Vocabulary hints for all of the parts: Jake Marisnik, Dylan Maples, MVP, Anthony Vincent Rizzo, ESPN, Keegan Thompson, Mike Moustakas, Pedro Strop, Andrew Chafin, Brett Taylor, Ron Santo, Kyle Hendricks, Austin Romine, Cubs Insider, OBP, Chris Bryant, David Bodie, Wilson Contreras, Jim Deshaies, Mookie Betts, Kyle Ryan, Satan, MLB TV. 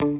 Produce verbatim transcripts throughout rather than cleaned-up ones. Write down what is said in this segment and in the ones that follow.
This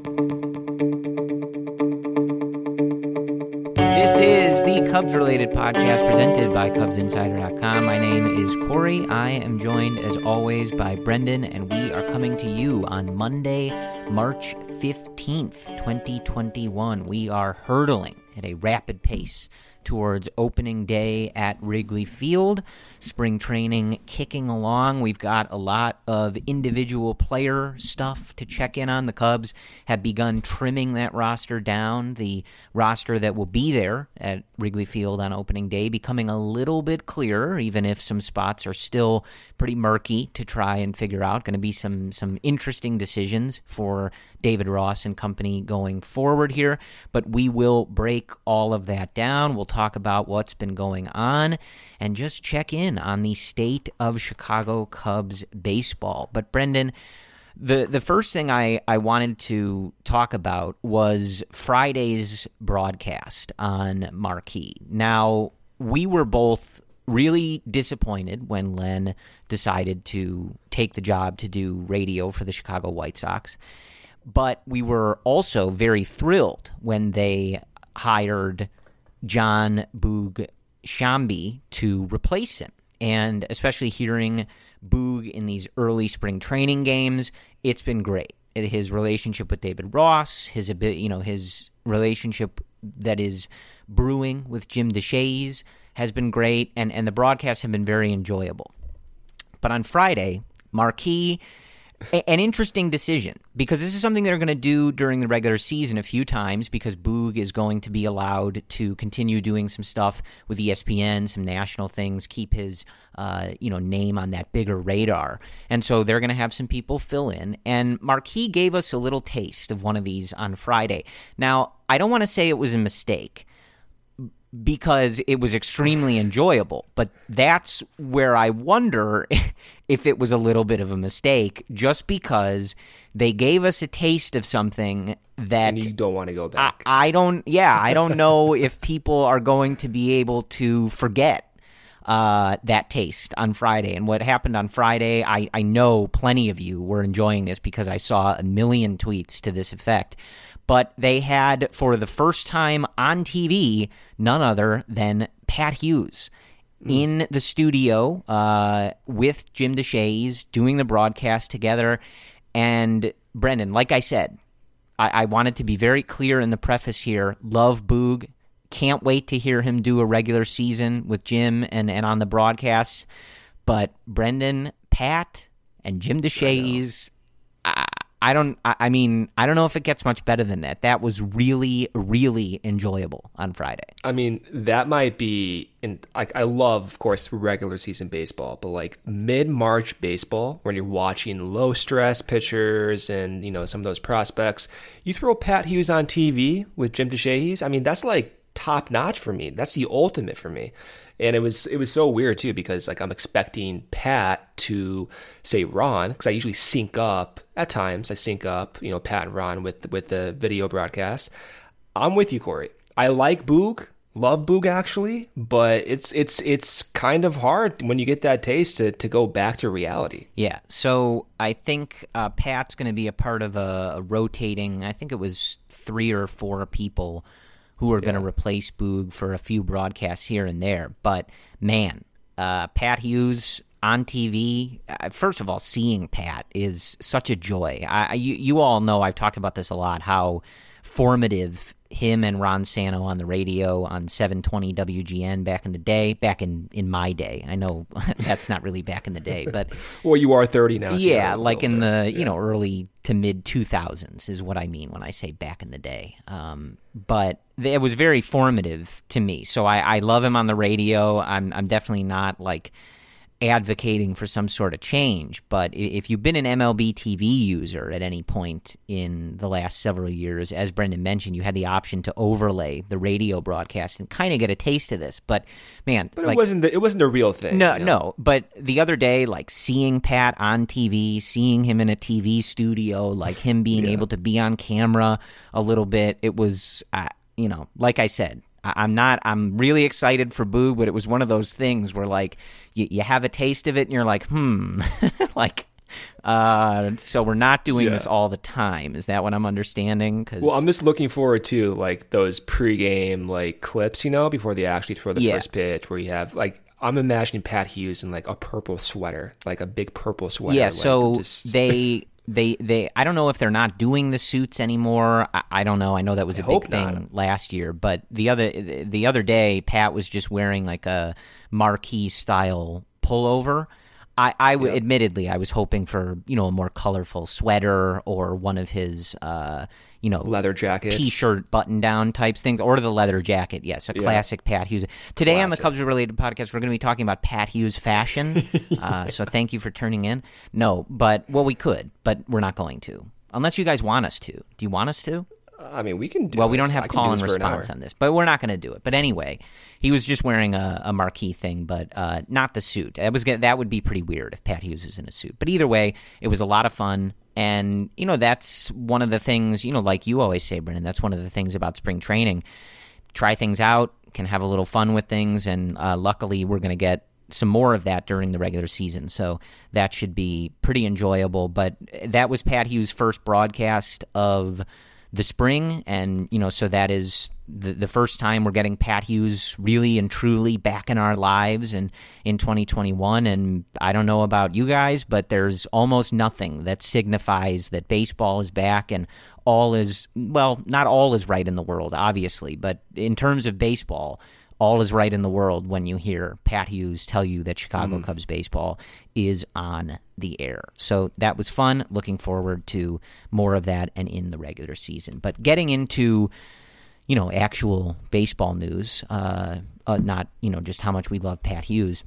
is the Cubs-related podcast presented by Cubs Insider dot com. My name is Corey. I am joined, as always, by Brendan, and we are coming to you on Monday, March fifteenth, twenty twenty-one. We are hurtling at a rapid pace towards opening day at Wrigley Field. Spring training kicking along. We've got a lot of individual player stuff to check in on. The Cubs have begun trimming that roster down. The roster that will be there at Wrigley Field on opening day becoming a little bit clearer, even if some spots are still pretty murky to try and figure out. Going to be some, some interesting decisions for David Ross and company going forward here, but we will break all of that down. We'll talk talk about what's been going on, and just check in on the state of Chicago Cubs baseball. But Brendan, the, the first thing I, I wanted to talk about was Friday's broadcast on Marquee. Now, we were both really disappointed when Len decided to take the job to do radio for the Chicago White Sox, but we were also very thrilled when they hired John Boog Shambi to replace him. And especially hearing Boog in these early spring training games, it's been great. His relationship with David Ross, his you know his relationship that is brewing with Jim Deshaies has been great, and, and the broadcasts have been very enjoyable. But on Friday, Marquee, an interesting decision, because this is something they're going to do during the regular season a few times, because Boog is going to be allowed to continue doing some stuff with E S P N, some national things, keep his uh, you know name on that bigger radar. And so they're going to have some people fill in. And Marquee gave us a little taste of one of these on Friday. Now, I don't want to say it was a mistake, because it was extremely enjoyable. But that's where I wonder if it was a little bit of a mistake, just because they gave us a taste of something that... And you don't want to go back. I, I don't... Yeah, I don't know if people are going to be able to forget uh, that taste on Friday. And what happened on Friday, I, I know plenty of you were enjoying this, because I saw a million tweets to this effect. But they had, for the first time on T V, none other than Pat Hughes mm. in the studio uh, with Jim Deshaies, doing the broadcast together. And Brendan, like I said, I-, I wanted to be very clear in the preface here. Love Boog. Can't wait to hear him do a regular season with Jim and, and on the broadcasts. But Brendan, Pat, and Jim Deshaies, I I don't. I mean, I don't know if it gets much better than that. That was really, really enjoyable on Friday. I mean, that might be. And like, I love, of course, regular season baseball, but like mid-March baseball, when you're watching low-stress pitchers and you know some of those prospects, you throw Pat Hughes on T V with Jim Deshaies. I mean, that's like top-notch for me. That's the ultimate for me. And it was it was so weird too, because like I'm expecting Pat to say Ron, because I usually sync up at times. I sync up, you know, Pat and Ron with with the video broadcast. I'm with you, Corey. I like Boog, love Boog actually, but it's it's it's kind of hard when you get that taste to, to go back to reality. Yeah. So I think uh, Pat's going to be a part of a, a rotating. I think it was three or four people who are yeah. going to replace Boog for a few broadcasts here and there. But, man, uh, Pat Hughes on T V, uh, first of all, seeing Pat is such a joy. I, you, you all know, I've talked about this a lot, how formative him and Ron Santo on the radio on seven twenty W G N back in the day, back in, in my day. I know that's not really back in the day, but... Well, you are thirty now. Yeah, so like in the, yeah. you know, early to mid two thousands is what I mean when I say back in the day. Um, but it was very formative to me. So I, I love him on the radio. I'm I'm definitely not like... advocating for some sort of change, but if you've been an M L B T V user at any point in the last several years, as Brendan mentioned, you had the option to overlay the radio broadcast and kind of get a taste of this. But man, but like, it wasn't the, it wasn't a real thing. No, you know? no. But the other day, like seeing Pat on T V, seeing him in a T V studio, like him being yeah. able to be on camera a little bit, it was, uh, you know, like I said. I'm not, I'm really excited for Boo, but it was one of those things where, like, you, you have a taste of it and you're like, hmm, like, uh, so we're not doing yeah. this all the time. Is that what I'm understanding? 'Cause... Well, I'm just looking forward to, like, those pregame, like, clips, you know, before they actually throw the yeah. first pitch where you have, like, I'm imagining Pat Hughes in, like, a purple sweater, like a big purple sweater. Yeah, like, so just... they... They, they, I don't know if they're not doing the suits anymore. I, I don't know. I know that was a I big thing not. last year, but the other, the other day, Pat was just wearing like a Marquee style pullover. I, I yeah. admittedly, I was hoping for, you know, a more colorful sweater or one of his, uh, you know, leather jackets, T-shirt button down types things, or the leather jacket. Yes, a yeah. classic Pat Hughes. Today classic. on the Cubs related podcast, we're going to be talking about Pat Hughes fashion. yeah. uh, so thank you for turning in. No, but well, we could, but we're not going to, unless you guys want us to. Do you want us to? I mean, we can do Well, we don't have I call and response an on this, but we're not going to do it. But anyway, he was just wearing a, a Marquee thing, but uh, not the suit. That was gonna, that would be pretty weird if Pat Hughes was in a suit. But either way, it was a lot of fun. And, you know, that's one of the things, you know, like you always say, Brennan, that's one of the things about spring training. Try things out, can have a little fun with things, and uh, luckily we're going to get some more of that during the regular season. So that should be pretty enjoyable. But that was Pat Hughes' first broadcast of the spring, and you know, so that is the, the first time we're getting Pat Hughes really and truly back in our lives and in twenty twenty-one. And I don't know about you guys, but there's almost nothing that signifies that baseball is back and all is, well, not all is right in the world, obviously, but in terms of baseball, all is right in the world when you hear Pat Hughes tell you that Chicago mm. Cubs baseball is on the air. So that was fun. Looking forward to more of that and in the regular season. But getting into, you know, actual baseball news, uh, uh, not, you know, just how much we love Pat Hughes.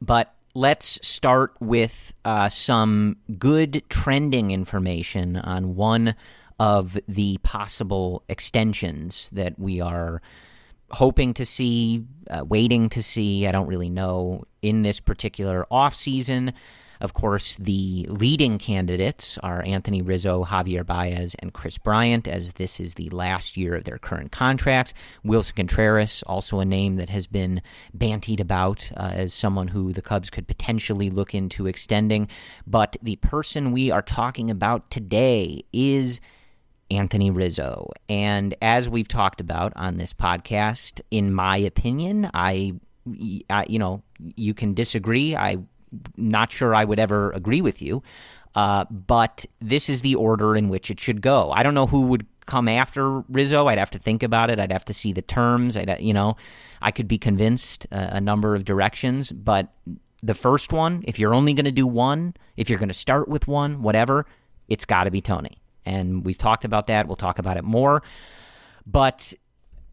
But let's start with uh, some good trending information on one of the possible extensions that we are hoping to see, uh, waiting to see, I don't really know, in this particular offseason. Of course, the leading candidates are Anthony Rizzo, Javier Baez, and Chris Bryant, as this is the last year of their current contracts. Wilson Contreras, also a name that has been bantied about uh, as someone who the Cubs could potentially look into extending. But the person we are talking about today is Anthony Rizzo. And as we've talked about on this podcast, in my opinion, I, I you know, you can disagree. I'm not sure I would ever agree with you, uh, but this is the order in which it should go. I don't know who would come after Rizzo. I'd have to think about it. I'd have to see the terms. I'd, you know, I could be convinced uh, a number of directions, but the first one, if you're only going to do one, if you're going to start with one, whatever, it's got to be Tony. And we've talked about that. We'll talk about it more. But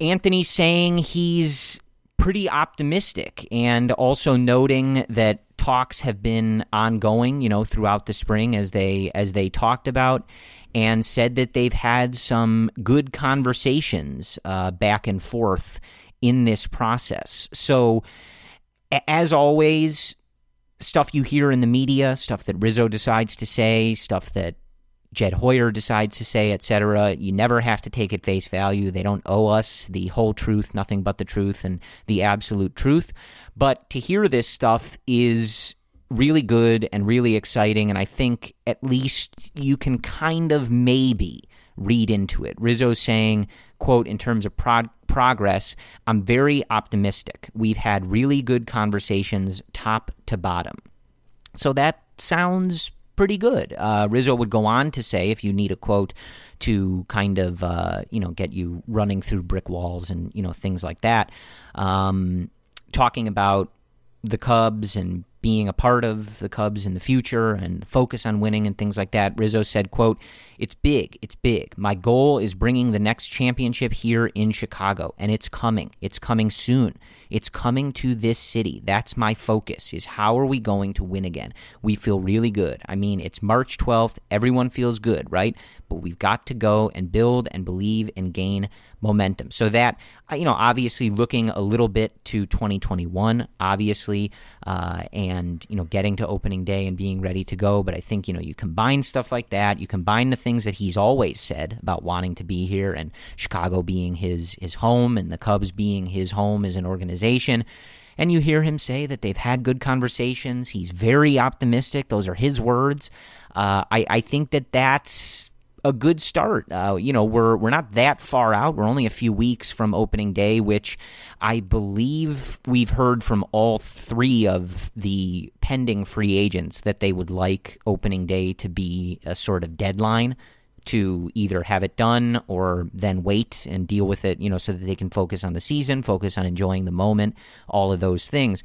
Anthony's saying he's pretty optimistic and also noting that talks have been ongoing, you know, throughout the spring as they as they talked about, and said that they've had some good conversations uh, back and forth in this process. So as always, stuff you hear in the media, stuff that Rizzo decides to say, stuff that Jed Hoyer decides to say, et cetera. You never have to take it face value. They don't owe us the whole truth, nothing but the truth, and the absolute truth. But to hear this stuff is really good and really exciting, and I think at least you can kind of maybe read into it. Rizzo saying, quote, in terms of prog- progress, I'm very optimistic. We've had really good conversations top to bottom. So that sounds pretty good. Uh, Rizzo would go on to say, if you need a quote to kind of, uh, you know, get you running through brick walls and, you know, things like that, um, talking about the Cubs and being a part of the Cubs in the future and the focus on winning and things like that, Rizzo said, quote, "It's big, it's big. My goal is bringing the next championship here in Chicago, and it's coming. It's coming soon. It's coming to this city. That's my focus, is how are we going to win again? We feel really good. I mean, it's March twelfth. Everyone feels good, right? But we've got to go and build and believe and gain momentum." So that, you know, obviously looking a little bit to twenty twenty-one, obviously, uh, and, you know, getting to opening day and being ready to go. But I think, you know, you combine stuff like that, you combine the things that he's always said about wanting to be here and Chicago being his, his home and the Cubs being his home as an organization. And you hear him say that they've had good conversations. He's very optimistic. Those are his words. Uh, I, I think that that's a good start. Uh, you know, we're we're not that far out. We're only a few weeks from opening day, which I believe we've heard from all three of the pending free agents that they would like opening day to be a sort of deadline to either have it done or then wait and deal with it, you know, so that they can focus on the season, focus on enjoying the moment, all of those things.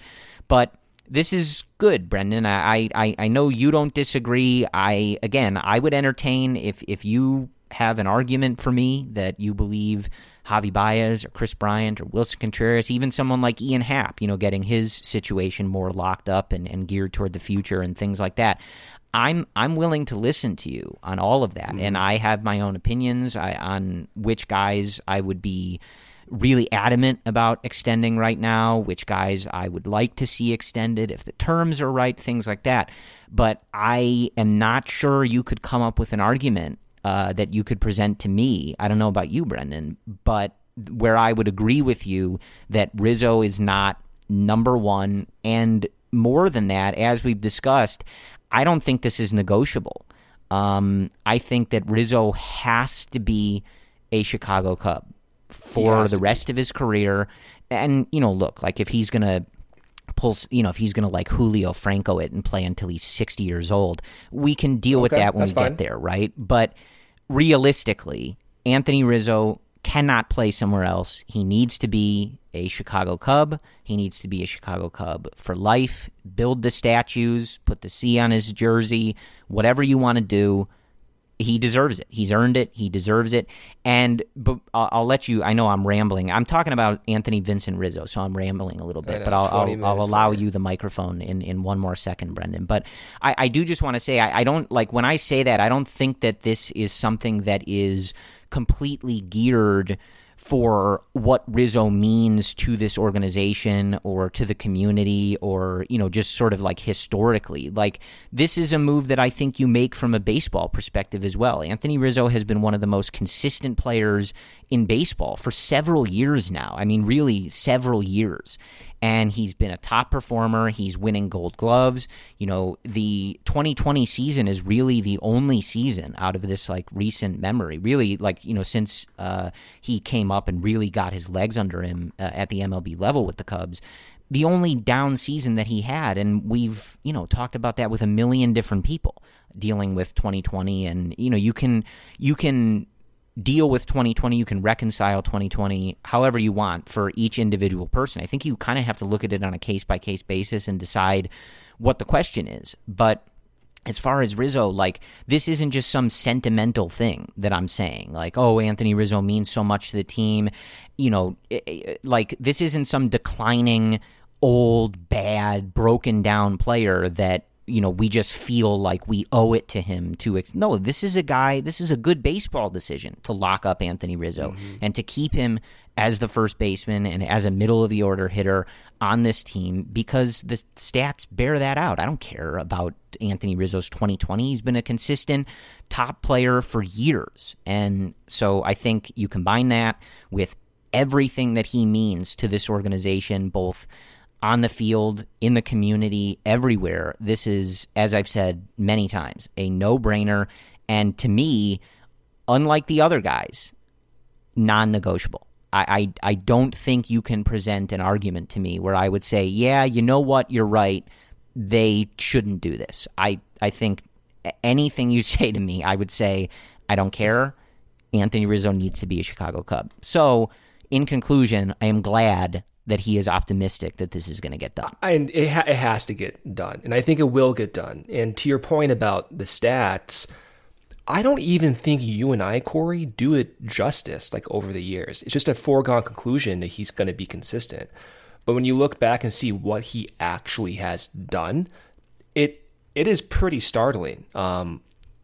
But this is good, Brendan. I, I, I know you don't disagree. I again, I would entertain if if you have an argument for me that you believe Javier Baez or Chris Bryant or Wilson Contreras, even someone like Ian Happ, you know, getting his situation more locked up and, and geared toward the future and things like that. I'm I'm willing to listen to you on all of that, and I have my own opinions I, on which guys I would be really adamant about extending right now, which guys I would like to see extended if the terms are right, things like that. But I am not sure you could come up with an argument uh, that you could present to me. I don't know about you, Brendan, but where I would agree with you that Rizzo is not number one. And more than that, as we've discussed, I don't think this is negotiable. Um, I think that Rizzo has to be a Chicago Cub for the rest of his career. And, you know, look, like if he's going to pull, you know, if he's going to like Julio Franco it and play until he's sixty years old, we can deal okay, with that when we fine. get there, right? But realistically, Anthony Rizzo cannot play somewhere else. He needs to be a Chicago Cub. He needs to be a Chicago Cub for life. Build the statues, put the C on his jersey, whatever you want to do. He deserves it. He's earned it. He deserves it. And but I'll, I'll let you, I know I'm rambling. I'm talking about Anthony Vincent Rizzo, so I'm rambling a little bit, know, but I'll, I'll, I'll allow later. you the microphone in, in one more second, Brendan. But I, I do just want to say, I, I don't, like when I say that, I don't think that this is something that is completely geared for what Rizzo means to this organization or to the community or, you know, just sort of like historically. Like, this is a move that I think you make from a baseball perspective as well. Anthony Rizzo has been one of the most consistent players in baseball for several years now. I mean, really several years. And he's been a top performer. He's winning Gold Gloves. You know, the twenty twenty season is really the only season out of this, like, recent memory. Really, like, you know, since uh, he came up and really got his legs under him uh, at the M L B level with the Cubs, the only down season that he had. And we've, you know, talked about that with a million different people dealing with twenty twenty. And, you know, you can you can... deal with twenty twenty, you can reconcile twenty twenty however you want for each individual person. I think you kind of have to look at it on a case-by-case basis and decide what the question is. But as far as Rizzo, like, this isn't just some sentimental thing that I'm saying. Like, oh, Anthony Rizzo means so much to the team. You know, it, it, like, this isn't some declining, old, bad, broken-down player that, you know, we just feel like we owe it to him to ex- no, this is a guy, this is a good baseball decision to lock up Anthony Rizzo mm-hmm. and to keep him as the first baseman and as a middle of the order hitter on this team, because the stats bear that out. I don't care about Anthony Rizzo's twenty twenty. He's been a consistent top player for years. And so I think you combine that with everything that he means to this organization, both on the field, in the community, everywhere. This is, as I've said many times, a no-brainer. And to me, unlike the other guys, non-negotiable. I, I, I don't think you can present an argument to me where I would say, yeah, you know what, you're right, they shouldn't do this. I, I think anything you say to me, I would say, I don't care. Anthony Rizzo needs to be a Chicago Cub. So, in conclusion, I am glad that he is optimistic that this is going to get done. And it, ha- it has to get done. And I think it will get done. And to your point about the stats, I don't even think you and I, Corey, do it justice like over the years. It's just a foregone conclusion that he's going to be consistent. But when you look back and see what he actually has done, it it is pretty startling, um,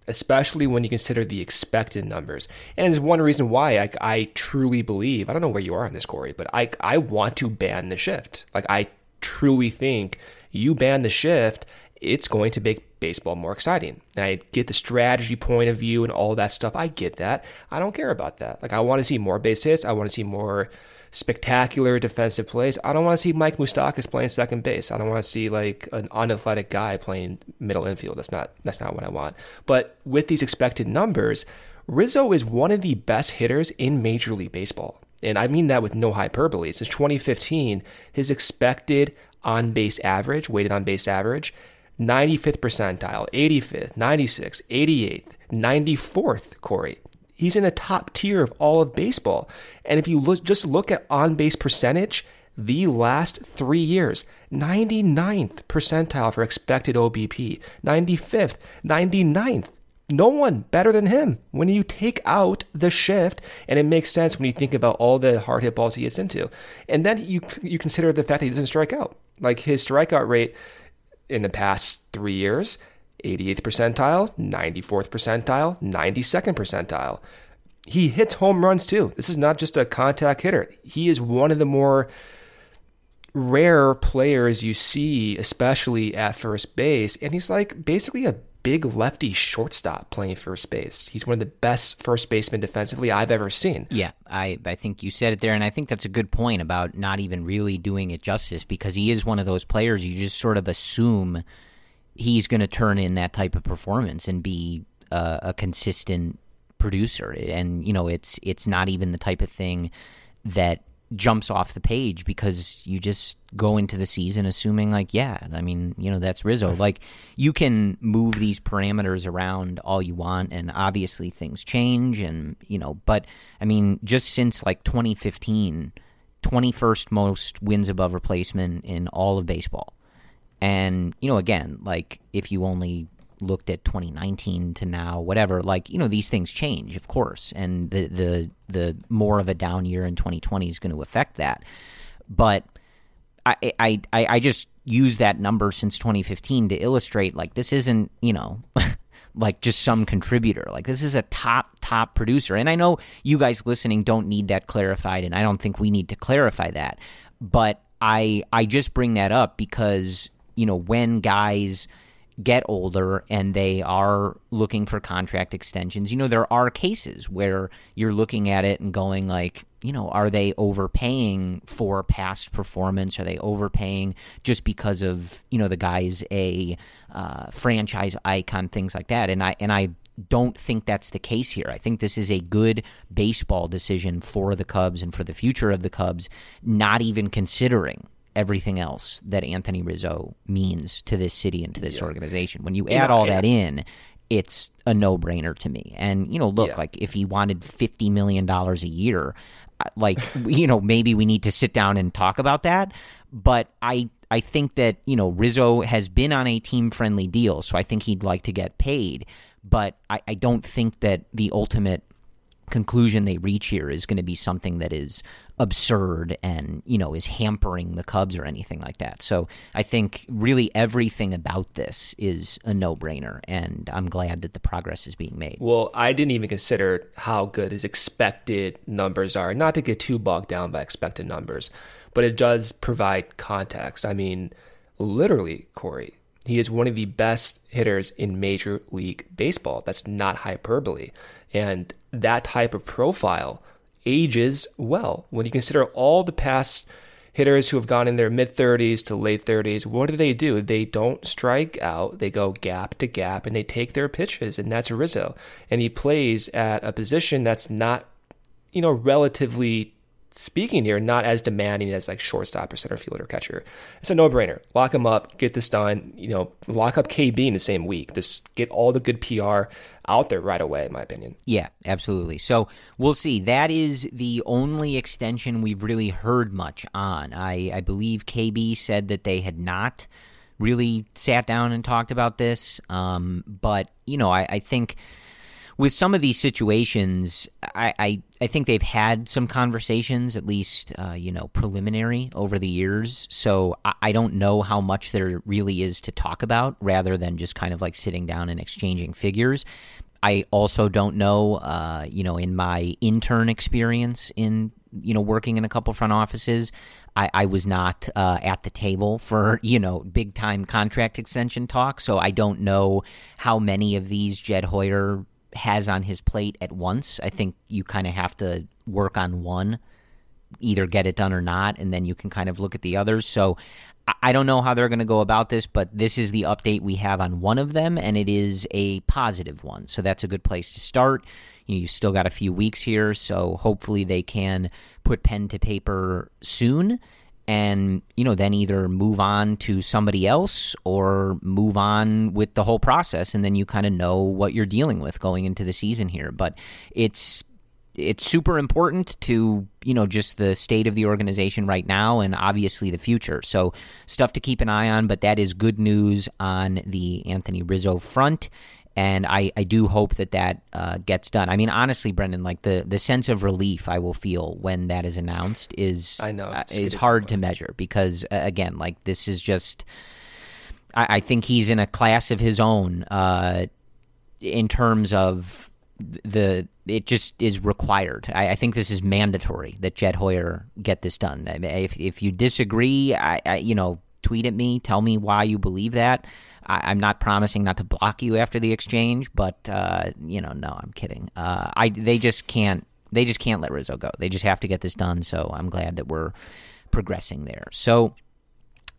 especially when you consider the expected numbers. And it's one reason why I, I truly believe, I don't know where you are on this, Corey, but I, I want to ban the shift. Like, I truly think you ban the shift, it's going to make baseball more exciting. And I get the strategy point of view and all that stuff. I get that. I don't care about that. Like, I want to see more base hits. I want to see more spectacular defensive plays. I don't want to see Mike Moustakas playing second base. I don't want to see like an unathletic guy playing middle infield. That's not that's not what I want. But with these expected numbers, Rizzo is one of the best hitters in Major League Baseball. And I mean that with no hyperbole. Since twenty fifteen, his expected on-base average, weighted on-base average, ninety-fifth percentile, eighty-fifth, ninety-sixth, eighty-eighth, ninety-fourth, Corey. He's in the top tier of all of baseball. And if you look, just look at on-base percentage, the last three years, ninety-ninth percentile for expected O B P, ninety-fifth, ninety-ninth. No one better than him. When you take out the shift, and it makes sense when you think about all the hard hit balls he gets into. And then you you consider the fact that he doesn't strike out. Like, his strikeout rate in the past three years, eighty-eighth percentile, ninety-fourth percentile, ninety-second percentile. He hits home runs too. This is not just a contact hitter. He is one of the more rare players you see, especially at first base. And he's like basically a big lefty shortstop playing first base. He's one of the best first basemen defensively I've ever seen. Yeah, I, I think you said it there. And I think that's a good point about not even really doing it justice, because he is one of those players you just sort of assume he's going to turn in that type of performance and be uh, a consistent producer. And, you know, it's it's not even the type of thing that jumps off the page, because you just go into the season assuming, like, yeah, I mean, you know, that's Rizzo. Like, you can move these parameters around all you want, and obviously things change, and, you know, but, I mean, just since, like, twenty fifteen, twenty-first most wins above replacement in all of baseball. And, you know, again, like, if you only looked at twenty nineteen to now, whatever, like, you know, these things change, of course. And the the, the more of a down year in twenty twenty is going to affect that. But I, I, I just use that number since twenty fifteen to illustrate, like, this isn't, you know, like just some contributor. Like, this is a top, top producer. And I know you guys listening don't need that clarified, and I don't think we need to clarify that. But I I just bring that up because, you know, when guys get older and they are looking for contract extensions, you know, there are cases where you're looking at it and going, like, you know, are they overpaying for past performance? Are they overpaying just because of, you know, the guy's a uh, franchise icon, things like that? And I and I don't think that's the case here. I think this is a good baseball decision for the Cubs and for the future of the Cubs, not even considering everything else that Anthony Rizzo means to this city and to this yeah. organization. When you add yeah, all yeah. that in, it's a no-brainer to me. And, you know, look, yeah. like, if he wanted fifty million dollars a year, like, you know, maybe we need to sit down and talk about that. But I, I think that, you know, Rizzo has been on a team-friendly deal, so I think he'd like to get paid. But I, I don't think that the ultimate conclusion they reach here is going to be something that is absurd and, you know, is hampering the Cubs or anything like that. So I think really everything about this is a no-brainer, and I'm glad that the progress is being made. Well, I didn't even consider how good his expected numbers are, not to get too bogged down by expected numbers, but it does provide context. I mean, literally, Corey, he is one of the best hitters in Major League Baseball. That's not hyperbole. And that type of profile ages well. When you consider all the past hitters who have gone in their mid-thirties to late-thirties, what do they do? They don't strike out. They go gap to gap, and they take their pitches, and that's Rizzo. And he plays at a position that's not, you know, relatively speaking here, not as demanding as like shortstop or center fielder or catcher. It's a no-brainer. Lock him up, get this done. You know, lock up K B in the same week. Just get all the good P R out there right away, in my opinion. Yeah, absolutely. So we'll see. That is the only extension we've really heard much on. I, I believe K B said that they had not really sat down and talked about this. Um, but, you know, I, I think with some of these situations, I, I, I think they've had some conversations, at least, uh, you know, preliminary over the years. So I, I don't know how much there really is to talk about rather than just kind of like sitting down and exchanging figures. I also don't know, uh, you know, in my intern experience in, you know, working in a couple front offices, I, I was not uh, at the table for, you know, big time contract extension talk. So I don't know how many of these Jed Hoyer has on his plate at once. I think you kind of have to work on one, either get it done or not, and then you can kind of look at the others. So I don't know how they're going to go about this, but this is the update we have on one of them, and it is a positive one. So that's a good place to start. You know, you've still got a few weeks here, so hopefully they can put pen to paper soon and, you know, then either move on to somebody else or move on with the whole process, and then you kind of know what you're dealing with going into the season here. But it's it's super important to, you know, just the state of the organization right now and obviously the future. So stuff to keep an eye on, but that is good news on the Anthony Rizzo front. And I, I do hope that that uh, gets done. I mean, honestly, Brendan, like the, the sense of relief I will feel when that is announced is I know, uh, is hard to measure because, uh, again, like this is just I, I think he's in a class of his own uh, in terms of the it just is required. I, I think this is mandatory that Jed Hoyer get this done. I mean, if if you disagree, I, I you know, tweet at me, tell me why you believe that. I, I'm not promising not to block you after the exchange, but uh, you know, no, I'm kidding. Uh, I they just can't they just can't let Rizzo go. They just have to get this done. So I'm glad that we're progressing there. So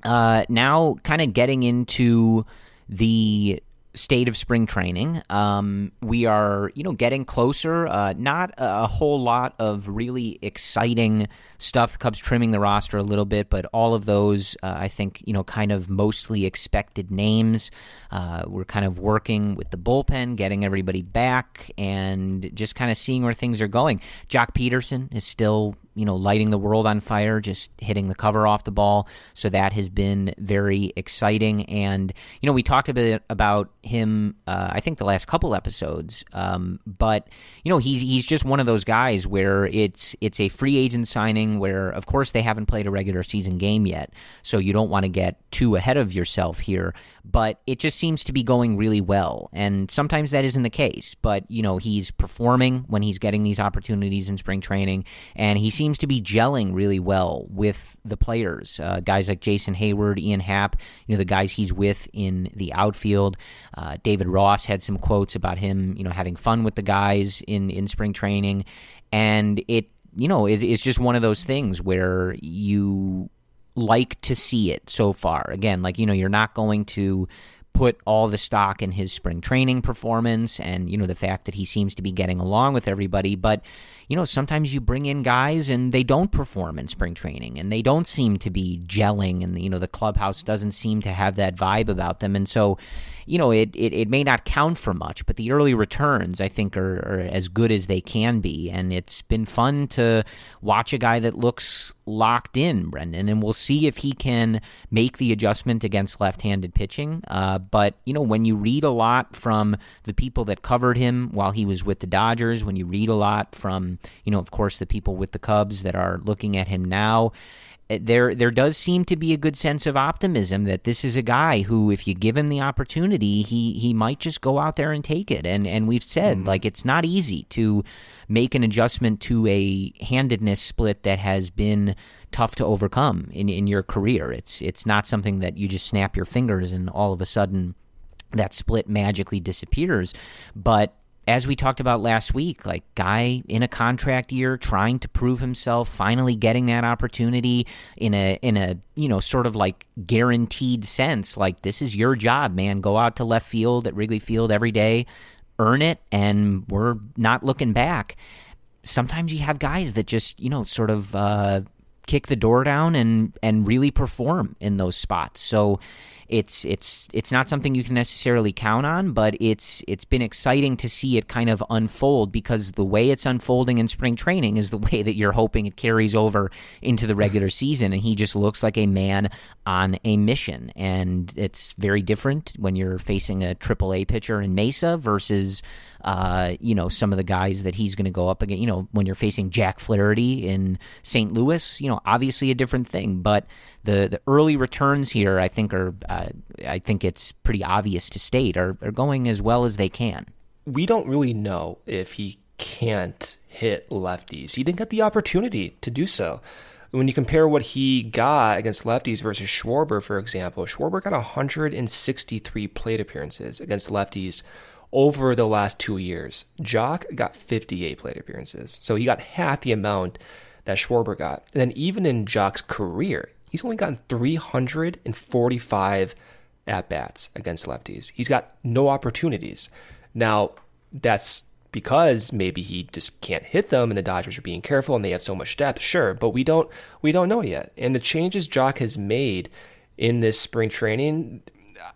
uh, now, kind of getting into the state of spring training, um, we are you know getting closer. Uh, not a whole lot of really exciting stuff. The Cubs trimming the roster a little bit, but all of those, uh, I think, you know, kind of mostly expected names. Uh, we're kind of working with the bullpen, getting everybody back, and just kind of seeing where things are going. Jock Peterson is still, you know, lighting the world on fire, just hitting the cover off the ball. So that has been very exciting. And, you know, we talked a bit about him, uh, I think the last couple episodes. Um, but, you know, he's, he's just one of those guys where it's, it's a free agent signing where, of course, they haven't played a regular season game yet. So you don't want to get too ahead of yourself here, but it just seems to be going really well. And sometimes that isn't the case, but, you know, he's performing when he's getting these opportunities in spring training, and he seems Seems to be gelling really well with the players, uh, guys like Jason Hayward, Ian Happ, you know, the guys he's with in the outfield. Uh, David Ross had some quotes about him, you know, having fun with the guys in, in spring training. And it, you know, it, it's just one of those things where you like to see it so far. Again, like, you know, you're not going to put all the stock in his spring training performance and, you know, the fact that he seems to be getting along with everybody. But, you know, sometimes you bring in guys and they don't perform in spring training and they don't seem to be gelling and, you know, the clubhouse doesn't seem to have that vibe about them. And so, you know, it, it, it may not count for much, but the early returns, I think, are, are as good as they can be. And it's been fun to watch a guy that looks locked in, Brendan, and we'll see if he can make the adjustment against left-handed pitching. Uh, but, you know, when you read a lot from the people that covered him while he was with the Dodgers, when you read a lot from, you know, of course, the people with the Cubs that are looking at him now, There there does seem to be a good sense of optimism that this is a guy who, if you give him the opportunity, he he might just go out there and take it. And and we've said, mm-hmm. like, it's not easy to make an adjustment to a handedness split that has been tough to overcome in, in your career. It's, it's not something that you just snap your fingers and all of a sudden that split magically disappears. But as we talked about last week, like, guy in a contract year trying to prove himself, finally getting that opportunity in a, in a, you know, sort of like guaranteed sense, like, this is your job, man. Go out to left field at Wrigley Field every day, earn it, and we're not looking back. sometimes you have guys that just, you know, sort of uh, kick the door down and and really perform in those spots. So it's it's it's not something you can necessarily count on, but it's it's been exciting to see it kind of unfold, because the way it's unfolding in spring training is the way that you're hoping it carries over into the regular season. And he just looks like a man on a mission, and it's very different when you're facing a Triple A pitcher in Mesa versus uh, you know, some of the guys that he's going to go up against. You know, when you're facing Jack Flaherty in Saint Louis, you know, obviously a different thing, but the the early returns here, I think are uh, I think it's pretty obvious to state, are, are going as well as they can. We don't really know if he can't hit lefties. He didn't get the opportunity to do so. When you compare what he got against lefties versus Schwarber, for example, Schwarber got one hundred sixty-three plate appearances against lefties over the last two years. Jock got fifty-eight plate appearances. So he got half the amount that Schwarber got. And then even in Jock's career, he's only gotten three hundred forty-five at-bats against lefties. He's got no opportunities. Now, that's because maybe he just can't hit them, and the Dodgers are being careful, and they have so much depth, sure, but we don't we don't know yet. And the changes Jock has made in this spring training,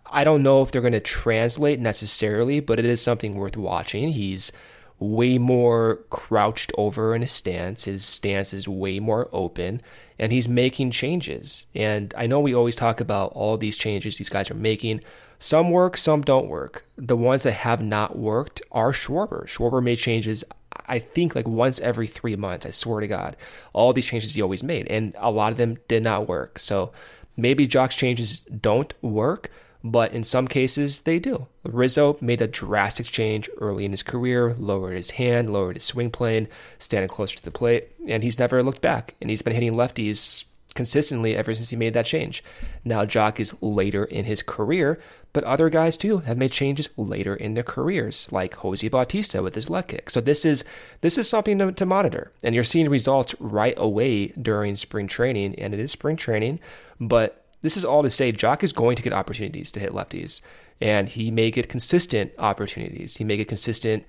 I don't know if they're going to translate necessarily, but it is something worth watching. He's way more crouched over in his stance. His stance is way more open, and he's making changes. And I know we always talk about all these changes these guys are making. Some work, some don't work. The ones that have not worked are Schwarber. Schwarber made changes, I think, like once every three months. I swear to God, all these changes he always made, and a lot of them did not work. So maybe Jock's changes don't work, but in some cases, they do. Rizzo made a drastic change early in his career, lowered his hand, lowered his swing plane, standing closer to the plate, and he's never looked back. And he's been hitting lefties consistently ever since he made that change. Now, Jock is later in his career, but other guys, too, have made changes later in their careers, like Jose Bautista with his leg kick. So this is this is something to, to monitor, and you're seeing results right away during spring training, and it is spring training, but this is all to say Jock is going to get opportunities to hit lefties, and he may get consistent opportunities. He may get consistent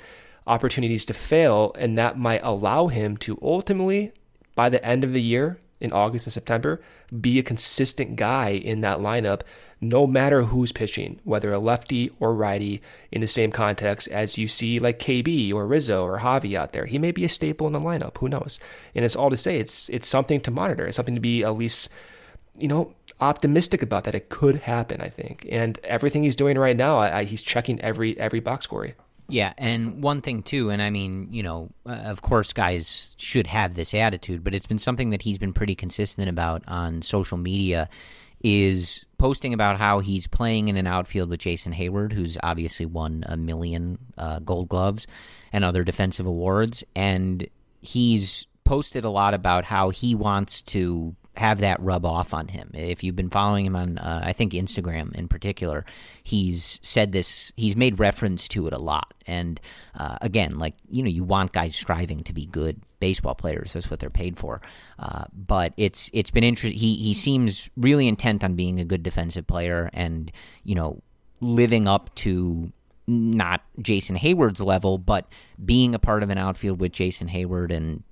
opportunities to fail, and that might allow him to ultimately, by the end of the year, in August and September, be a consistent guy in that lineup, no matter who's pitching, whether a lefty or righty, in the same context as you see like K B or Rizzo or Javi out there. He may be a staple in the lineup. Who knows? And it's all to say it's it's something to monitor. It's something to be at least, you know, optimistic about, that it could happen, I think. And everything he's doing right now, I, I, he's checking every every box, Corey. Yeah, and one thing, too, and I mean, you know, uh, of course guys should have this attitude, but it's been something that he's been pretty consistent about on social media, is posting about how he's playing in an outfield with Jason Hayward, who's obviously won a million uh, gold gloves and other defensive awards, and he's posted a lot about how he wants to have that rub off on him. If you've been following him on, uh, I think, Instagram in particular, he's said this, he's made reference to it a lot. And uh, again, like, you know, you want guys striving to be good baseball players. That's what they're paid for. Uh, but it's it's been interesting. He, he seems really intent on being a good defensive player and, you know, living up to not Jason Hayward's level, but being a part of an outfield with Jason Hayward and,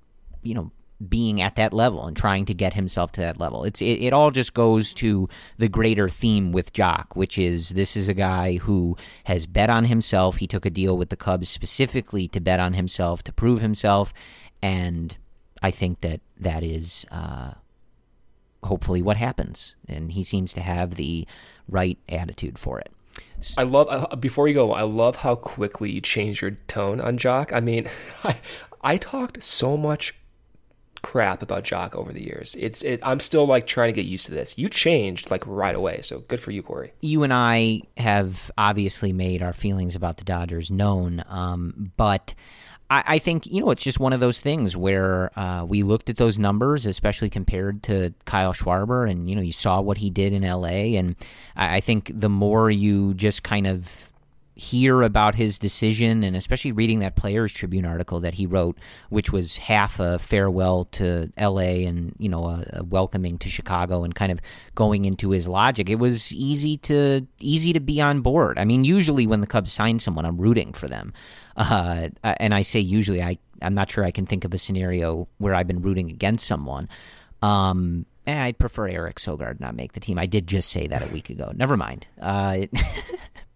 you know, being at that level and trying to get himself to that level. It's it, it all just goes to the greater theme with Jock, which is this is a guy who has bet on himself. He took a deal with the Cubs specifically to bet on himself, to prove himself, and I think that that is uh, hopefully what happens. And he seems to have the right attitude for it. I love, before you go, I love how quickly you change your tone on Jock. I mean, I, I talked so much crap about Jock over the years. It's it, I'm still like trying to get used to this. You changed like right away, so good for you, Corey. You and I have obviously made our feelings about the Dodgers known, um, but I, I think, you know, it's just one of those things where uh, we looked at those numbers, especially compared to Kyle Schwarber, and, you know, you saw what he did in L A, and I, I think the more you just kind of hear about his decision, and especially reading that Players Tribune article that he wrote, which was half a farewell to L A and, you know, a, a welcoming to Chicago, and kind of going into his logic, it was easy to easy to be on board. I mean, usually when the Cubs sign someone, I'm rooting for them. Uh, and I say usually, I, I'm not sure I can think of a scenario where I've been rooting against someone. Um, I prefer Eric Sogard not make the team. I did just say that a week ago. Never mind. Uh,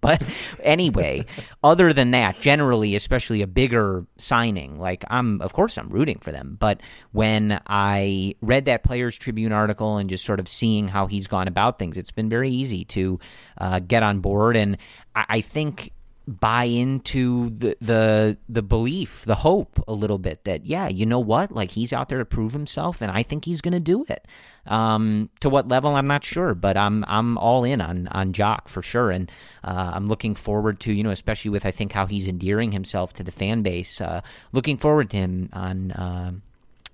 but anyway, other than that, generally, especially a bigger signing, like I'm, of course, I'm rooting for them. But when I read that Players Tribune article and just sort of seeing how he's gone about things, it's been very easy to uh, get on board. And I, I think buy into the, the the belief, the hope a little bit that, yeah, you know what, like he's out there to prove himself, and I think he's going to do it. Um, to what level, I'm not sure, but I'm I'm all in on on Jock for sure, and uh, I'm looking forward to, you know, especially with I think how he's endearing himself to the fan base. Uh, looking forward to him on. Uh,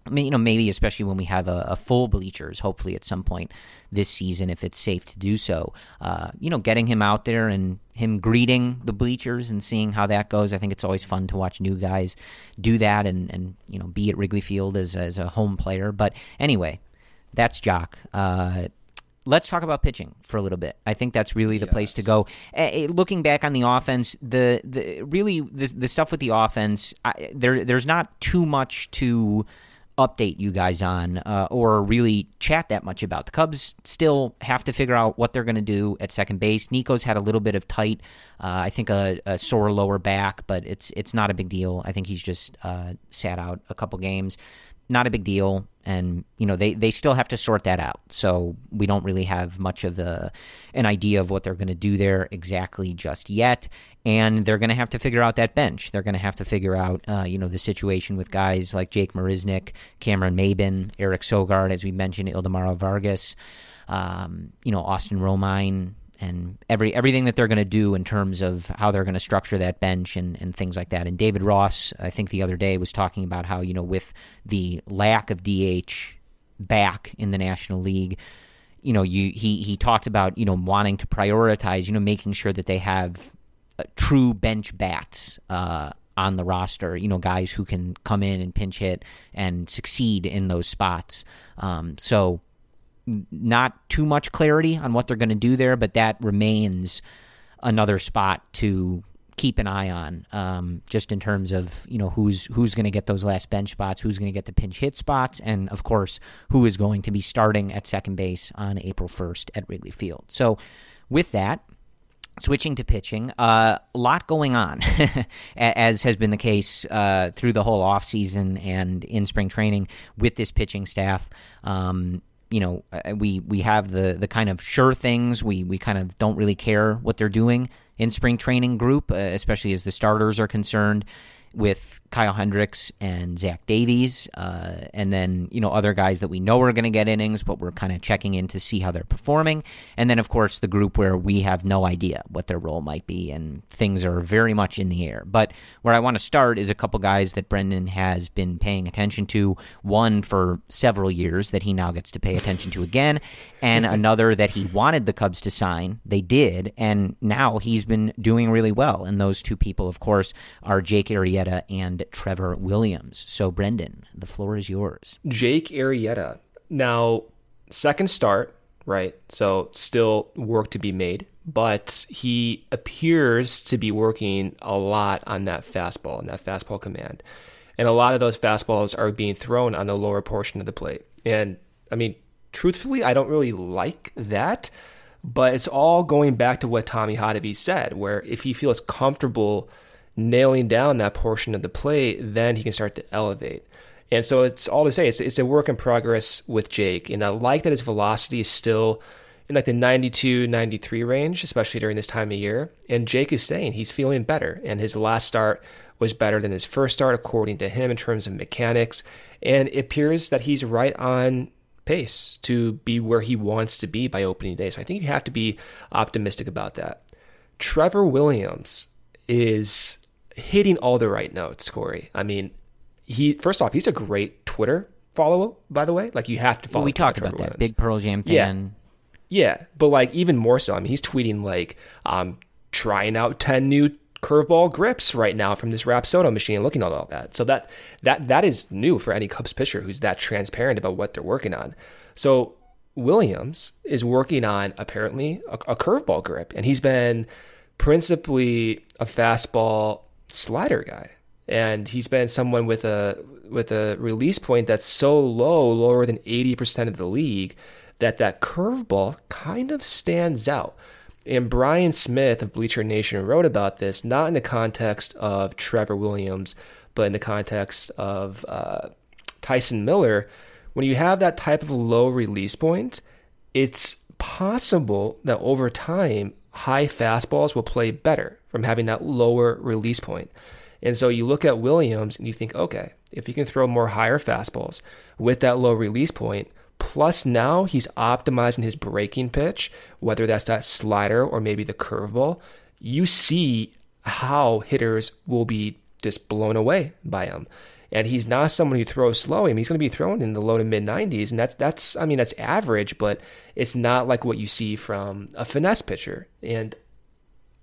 I mean, you know, maybe especially when we have a, a full bleachers, hopefully at some point this season, if it's safe to do so, uh, you know, getting him out there and him greeting the bleachers and seeing how that goes. I think it's always fun to watch new guys do that and, and you know, be at Wrigley Field as, as a home player. But anyway, that's Jock. Uh, let's talk about pitching for a little bit. I think that's really the yes. place to go. Uh, looking back on the offense, the, the really the, the stuff with the offense, I, there there's not too much to update you guys on uh, or really chat that much about. The Cubs still have to figure out what they're going to do at second base. Nico's had a little bit of tight, uh, I think a, a sore lower back, but it's it's not a big deal. I think he's just uh, sat out a couple games. Not a big deal, and you know they, they still have to sort that out. So we don't really have much of a, an idea of what they're going to do there exactly just yet. And they're going to have to figure out that bench. They're going to have to figure out uh, you know the situation with guys like Jake Marisnik, Cameron Maybin, Eric Sogard, as we mentioned, Ildemaro Vargas, um, you know Austin Romine, and every everything that they're going to do in terms of how they're going to structure that bench and, and things like that. And David Ross, I think the other day, was talking about how, you know, with the lack of D H back in the National League, you know, you he, he talked about, you know, wanting to prioritize, you know, making sure that they have uh, true bench bats uh, on the roster, you know, guys who can come in and pinch hit and succeed in those spots. Um, so... Not too much clarity on what they're going to do there, but that remains another spot to keep an eye on, um, just in terms of, you know, who's who's going to get those last bench spots, who's going to get the pinch hit spots, and, of course, who is going to be starting at second base on April first at Wrigley Field. So with that, switching to pitching, uh, a lot going on, as has been the case uh, through the whole offseason and in spring training with this pitching staff. Um You know, we, we have the, the kind of sure things. We we kind of don't really care what they're doing in spring training group, uh, especially as the starters are concerned, with Kyle Hendricks and Zach Davies, uh, and then, you know, other guys that we know are going to get innings, but we're kind of checking in to see how they're performing. And then, of course, the group where we have no idea what their role might be, and things are very much in the air. But where I want to start is a couple guys that Brendan has been paying attention to, one for several years that he now gets to pay attention to again, and another that he wanted the Cubs to sign. They did, and now he's been doing really well. And those two people, of course, are Jake Arrieta and Trevor Williams. So, Brendan, the floor is yours. Jake Arrieta. Now, second start, right? So, still work to be made, but he appears to be working a lot on that fastball and that fastball command. And a lot of those fastballs are being thrown on the lower portion of the plate. And, I mean, truthfully, I don't really like that, but it's all going back to what Tommy Hottovy said, where if he feels comfortable nailing down that portion of the plate, then he can start to elevate. And so it's all to say, it's, it's a work in progress with Jake. And I like that his velocity is still in like the ninety-two, ninety-three range, especially during this time of year. And Jake is saying he's feeling better. And his last start was better than his first start, according to him, in terms of mechanics. And it appears that he's right on pace to be where he wants to be by opening day. So I think you have to be optimistic about that. Trevor Williams is hitting all the right notes, Corey. I mean, he first off, he's a great Twitter follow, by the way. Like, you have to follow. We talked about that. Big Pearl Jam fan. Yeah. yeah, but like even more so. I mean, he's tweeting like, um, trying out ten new curveball grips right now from this Rapsodo machine and looking at all that. So that that that is new for any Cubs pitcher who's that transparent about what they're working on. So Williams is working on, apparently, a, a curveball grip, and he's been principally a fastball slider guy. And he's been someone with a with a release point that's so low, lower than eighty percent of the league, that that curveball kind of stands out. And Brian Smith of Bleacher Nation wrote about this, not in the context of Trevor Williams, but in the context of uh, Tyson Miller. When you have that type of low release point, it's possible that over time, high fastballs will play better from having that lower release point. And so you look at Williams and you think, okay, if he can throw more higher fastballs with that low release point, plus now he's optimizing his breaking pitch, whether that's that slider or maybe the curveball, you see how hitters will be just blown away by him. And he's not someone who throws slow. I mean, he's going to be throwing in the low to mid nineties, and that's that's I mean that's average, but it's not like what you see from a finesse pitcher. And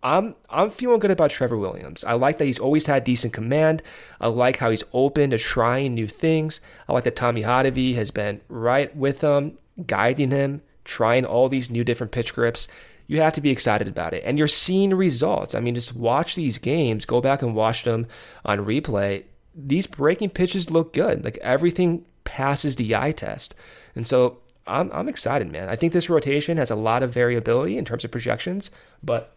I'm I'm feeling good about Trevor Williams. I like that he's always had decent command. I like how he's open to trying new things. I like that Tommy Hottovy has been right with him, guiding him, trying all these new different pitch grips. You have to be excited about it. And you're seeing results. I mean, just watch these games. Go back and watch them on replay. These breaking pitches look good. Like, everything passes the eye test. And so I'm I'm excited, man. I think this rotation has a lot of variability in terms of projections, but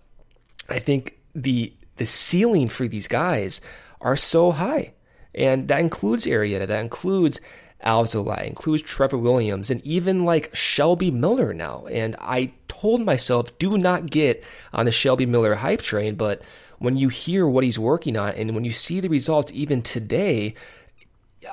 I think the the ceiling for these guys are so high, and that includes Arrieta, that includes Alzolay, includes Trevor Williams, and even like Shelby Miller now. And I told myself, do not get on the Shelby Miller hype train, but when you hear what he's working on and when you see the results even today,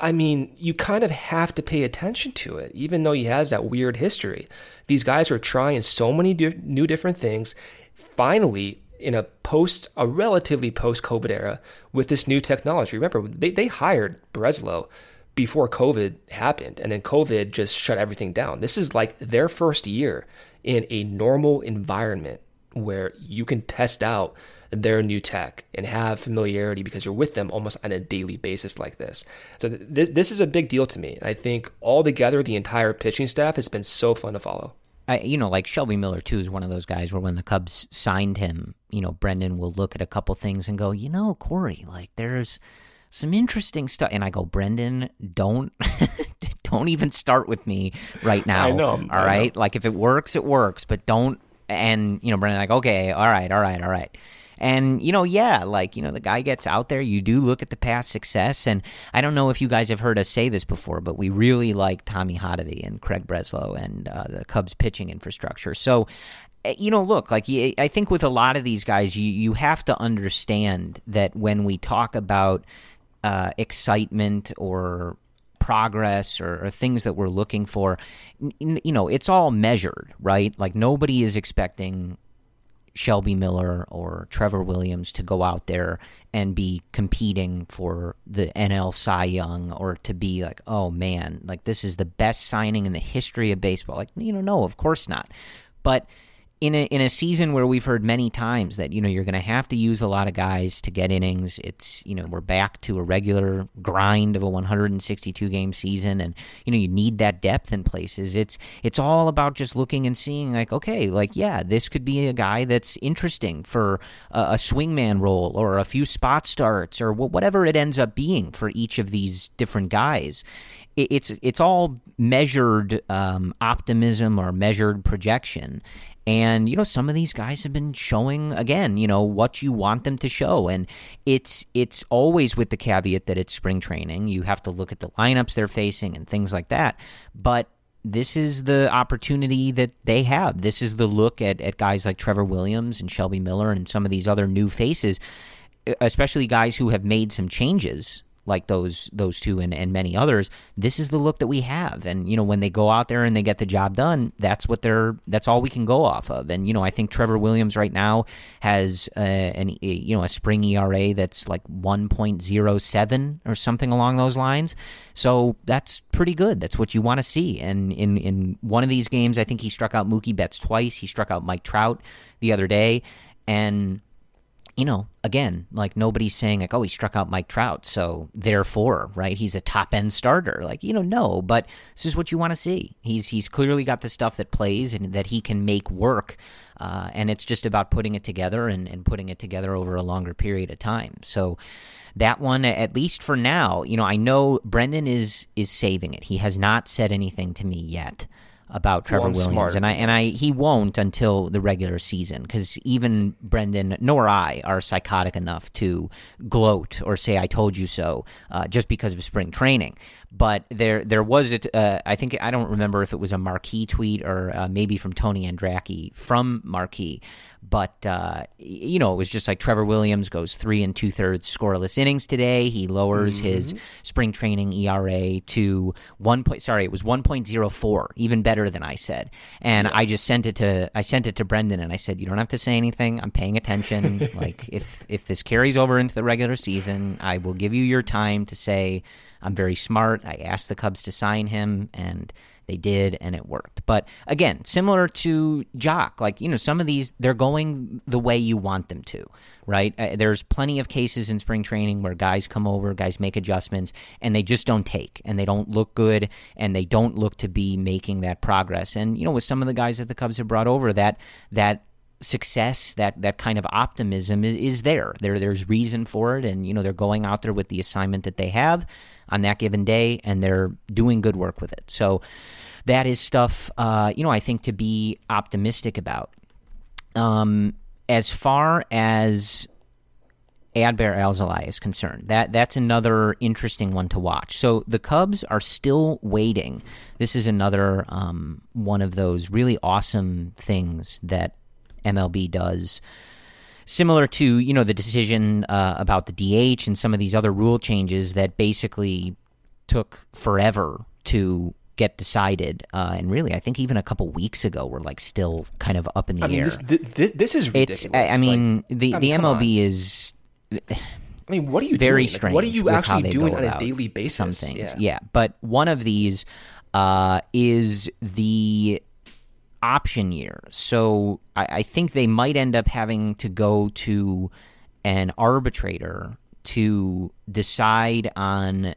I mean, you kind of have to pay attention to it, even though he has that weird history. These guys are trying so many di- new different things. Finally, in a post, a relatively post-COVID era with this new technology. Remember, they, they hired Breslow before COVID happened, and then COVID just shut everything down. This is like their first year in a normal environment where you can test out their new tech and have familiarity because you're with them almost on a daily basis like this. So this, this is a big deal to me. I think altogether, the entire pitching staff has been so fun to follow. I, you know, like Shelby Miller, too, is one of those guys where when the Cubs signed him, you know, Brendan will look at a couple things and go, you know, Corey, like, there's some interesting stuff. And I go, Brendan, don't don't even start with me right now. I know. All I right. Know. Like, if it works, it works. But don't. And, you know, Brendan, like, OK, all right. All right. All right. And, you know, yeah, like, you know, the guy gets out there. You do look at the past success. And I don't know if you guys have heard us say this before, but we really like Tommy Hottovy and Craig Breslow and uh, the Cubs pitching infrastructure. So, you know, look, like, I think with a lot of these guys, you, you have to understand that when we talk about uh, excitement or progress or, or things that we're looking for, you know, it's all measured, right? Like, nobody is expecting Shelby Miller or Trevor Williams to go out there and be competing for the N L Cy Young or to be like, oh man, like, this is the best signing in the history of baseball. Like, you know, no, of course not. But in a in a season where we've heard many times that, you know, you're going to have to use a lot of guys to get innings, it's, you know, we're back to a regular grind of a one hundred sixty-two game season, and, you know, you need that depth in places. It's it's all about just looking and seeing, like, okay, like, yeah, this could be a guy that's interesting for a, a swingman role or a few spot starts or whatever it ends up being for each of these different guys. It's it's all measured um, optimism or measured projection. And, you know, some of these guys have been showing, again, you know, what you want them to show. And it's it's always with the caveat that it's spring training. You have to look at the lineups they're facing and things like that. But this is the opportunity that they have. This is the look at, at guys like Trevor Williams and Shelby Miller and some of these other new faces, especially guys who have made some changes like those those two and, and many others. This is the look that we have. And, you know, when they go out there and they get the job done, that's what they're that's all we can go off of. And, you know, I think Trevor Williams right now has uh, an a, you know a spring E R A that's like one point oh seven or something along those lines. So that's pretty good. That's what you want to see. And in in one of these games, I think he struck out Mookie Betts twice. He struck out Mike Trout the other day. And you know, again, like nobody's saying like, oh, he struck out Mike Trout, so therefore, right, he's a top end starter. Like, you know, no, but this is what you want to see. He's he's clearly got the stuff that plays and that he can make work, uh, and it's just about putting it together and, and putting it together over a longer period of time. So that one, at least for now, you know, I know Brendan is is saving it. He has not said anything to me yet about Trevor Williams, smart. and I and I he won't until the regular season, because even Brendan nor I are psychotic enough to gloat or say I told you so uh, just because of spring training. But there there was a, uh, I think I don't remember if it was a Marquee tweet or uh, maybe from Tony Andracki from Marquee, but uh, you know, it was just like Trevor Williams goes three and two thirds scoreless innings today. He lowers mm-hmm. his spring training E R A to one point. Sorry, it was one point zero four, even better than I said, and yeah. I just sent it to I sent it to Brendan, and I said, you don't have to say anything. I'm paying attention. Like if if this carries over into the regular season, I will give you your time to say I'm very smart. I asked the Cubs to sign him, and they did, and it worked. But again, similar to Jock, like you know, some of these they're going the way you want them to, right? Uh, there's plenty of cases in spring training where guys come over, guys make adjustments, and they just don't take, and they don't look good, and they don't look to be making that progress. And you know, with some of the guys that the Cubs have brought over, that that success, that that kind of optimism is, is there. There there's reason for it, and you know, they're going out there with the assignment that they have on that given day, and they're doing good work with it. So that is stuff, uh, you know, I think to be optimistic about. Um, as far as Adbert Alzolay is concerned, that that's another interesting one to watch. So the Cubs are still waiting. This is another um, one of those really awesome things that M L B does. Similar to, you know, the decision uh, about the D H and some of these other rule changes that basically took forever to get decided, uh, and really, I think even a couple weeks ago, we're like still kind of up in the I mean, air. This, this, this is ridiculous. It's, I, I mean, like, the I mean, the M L B on. is. I mean, what are you very doing? Strange? Like, what are you actually doing on a daily basis? Some things, yeah. yeah. But one of these uh, is the option year. So I, I think they might end up having to go to an arbitrator to decide on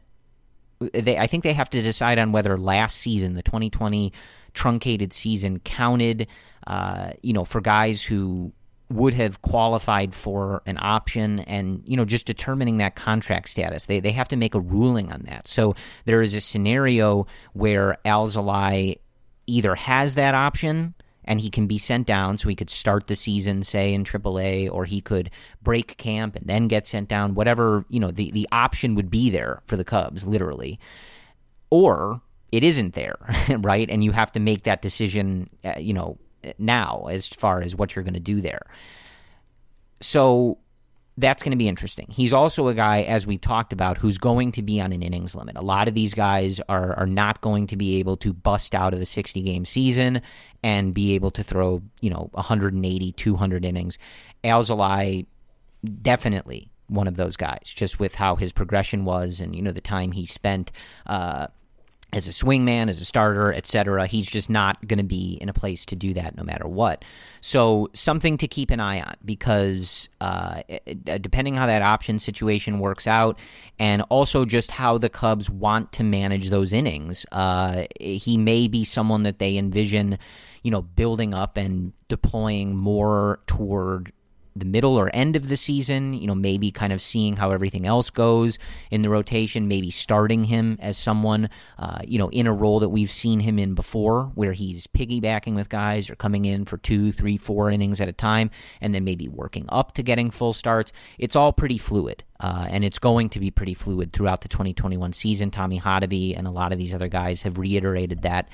they I think they have to decide on whether last season, the twenty twenty truncated season, counted uh, you know, for guys who would have qualified for an option, and, you know, just determining that contract status. They they have to make a ruling on that. So there is a scenario where Alzolay either has that option and he can be sent down, so he could start the season, say, in triple A, or he could break camp and then get sent down, whatever, you know, the, the option would be there for the Cubs, literally. Or it isn't there, right? And you have to make that decision, uh, you know, now as far as what you're going to do there. So that's going to be interesting. He's also a guy, as we've talked about, who's going to be on an innings limit. A lot of these guys are are not going to be able to bust out of the sixty-game season and be able to throw, you know, one eighty, two hundred innings. Alzolay, definitely one of those guys, just with how his progression was and, you know, the time he spent uh, as a swingman, as a starter, et cetera. He's just not going to be in a place to do that no matter what. So something to keep an eye on, because uh, depending how that option situation works out, and also just how the Cubs want to manage those innings, uh, he may be someone that they envision, you know, building up and deploying more toward the middle or end of the season, you know, maybe kind of seeing how everything else goes in the rotation, maybe starting him as someone, uh, you know, in a role that we've seen him in before, where he's piggybacking with guys or coming in for two, three, four innings at a time, and then maybe working up to getting full starts. It's all pretty fluid, uh, and it's going to be pretty fluid throughout the twenty twenty-one season. Tommy Hottovy and a lot of these other guys have reiterated that.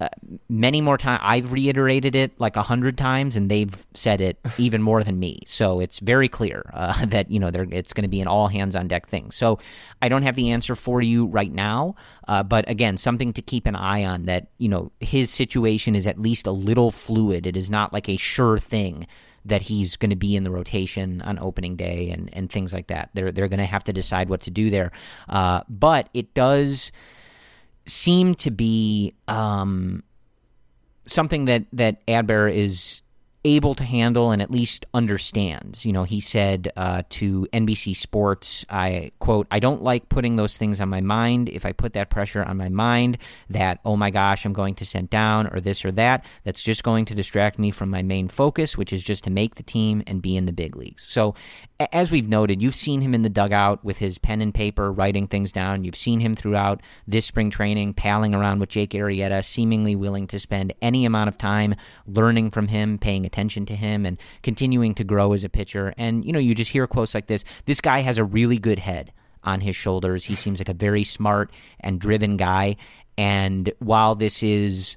Uh, many more times. I've reiterated it like a hundred times, and they've said it even more than me. So it's very clear uh, that, you know, it's going to be an all hands on deck thing. So I don't have the answer for you right now, uh, but again, something to keep an eye on, that, you know, his situation is at least a little fluid. It is not like a sure thing that he's going to be in the rotation on opening day and, and things like that. They're they're going to have to decide what to do there, uh, but it does seem to be um, something that, that Adbert is able to handle and at least understands. You know, he said uh, to N B C Sports, I quote, "I don't like putting those things on my mind. If I put that pressure on my mind that, oh my gosh, I'm going to send down or this or that, that's just going to distract me from my main focus, which is just to make the team and be in the big leagues." So as we've noted, you've seen him in the dugout with his pen and paper writing things down. You've seen him throughout this spring training palling around with Jake Arrieta, seemingly willing to spend any amount of time learning from him, paying attention to him, and continuing to grow as a pitcher. And, you know, you just hear quotes like this. This guy has a really good head on his shoulders. He seems like a very smart and driven guy. And while this is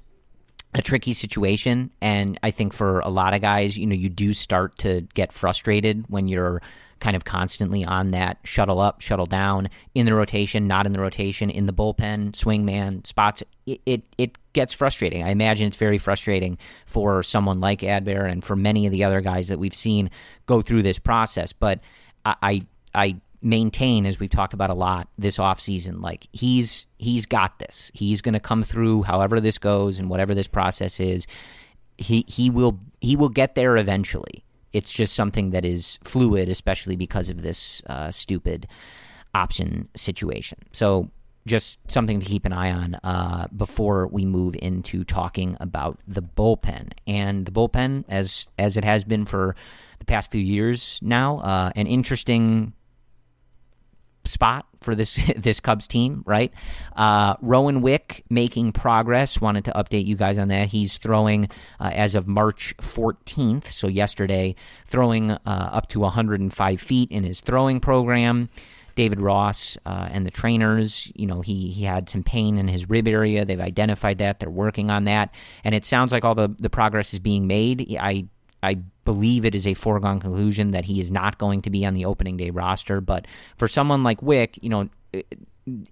a tricky situation, and I think for a lot of guys, you know, you do start to get frustrated when you're kind of constantly on that shuttle up, shuttle down, in the rotation, not in the rotation, in the bullpen, swing man, spots. It, it it gets frustrating. I imagine it's very frustrating for someone like Adbert and for many of the other guys that we've seen go through this process. But I I, I maintain, as we've talked about a lot this offseason, like he's he's got this. He's going to come through however this goes and whatever this process is. He he will he will get there eventually. It's just something that is fluid, especially because of this uh, stupid option situation. So just something to keep an eye on uh, before we move into talking about the bullpen. And the bullpen, as as it has been for the past few years now, uh, an interesting spot for this this Cubs team, right? Uh, Rowan Wick making progress. Wanted to update you guys on that. He's throwing uh, as of March fourteenth, so yesterday, throwing uh, up to one hundred five feet in his throwing program. David Ross uh, and the trainers, you know, he he had some pain in his rib area. They've identified that. They're working on that. And it sounds like all the, the progress is being made. I I believe it is a foregone conclusion that he is not going to be on the opening day roster. But for someone like Wick, you know,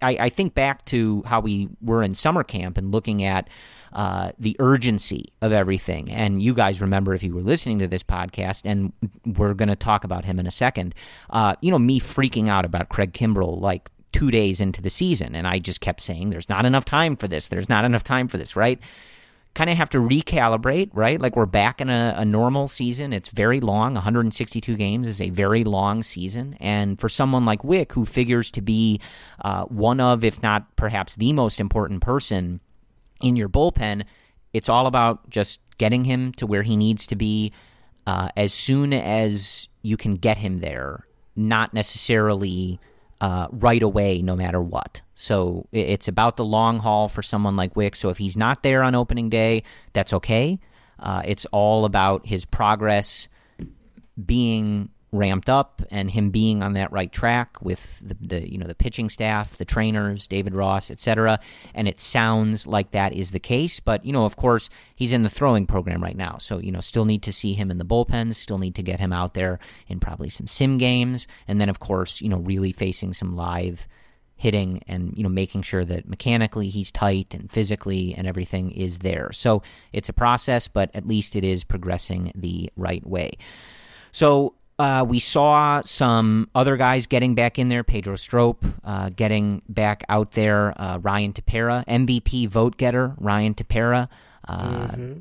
I, I think back to how we were in summer camp and looking at uh, the urgency of everything. And you guys remember, if you were listening to this podcast, and we're going to talk about him in a second, uh, you know, me freaking out about Craig Kimbrell like two days into the season. And I just kept saying, there's not enough time for this. There's not enough time for this, right? Kind of have to recalibrate, right? Like we're back in a, a normal season. It's very long. one hundred sixty-two games is a very long season. And for someone like Wick, who figures to be uh, one of, if not perhaps the most important person in your bullpen, it's all about just getting him to where he needs to be uh, as soon as you can get him there, not necessarily Uh, right away, no matter what. So it's about the long haul for someone like Wick. So if he's not there on opening day, that's okay. Uh, it's all about his progress being ramped up and him being on that right track with the, the you know the pitching staff, the trainers, David Ross, et cetera. And it sounds like that is the case. But you know, of course, he's in the throwing program right now, so you know, still need to see him in the bullpen, still need to get him out there in probably some sim games, and then of course, you know, really facing some live hitting and you know making sure that mechanically he's tight and physically and everything is there. So it's a process, but at least it is progressing the right way. So. Uh, we saw some other guys getting back in there. Pedro Strop uh, getting back out there. Uh, Ryan Tepera, M V P vote getter, Ryan Tepera, uh, mm-hmm.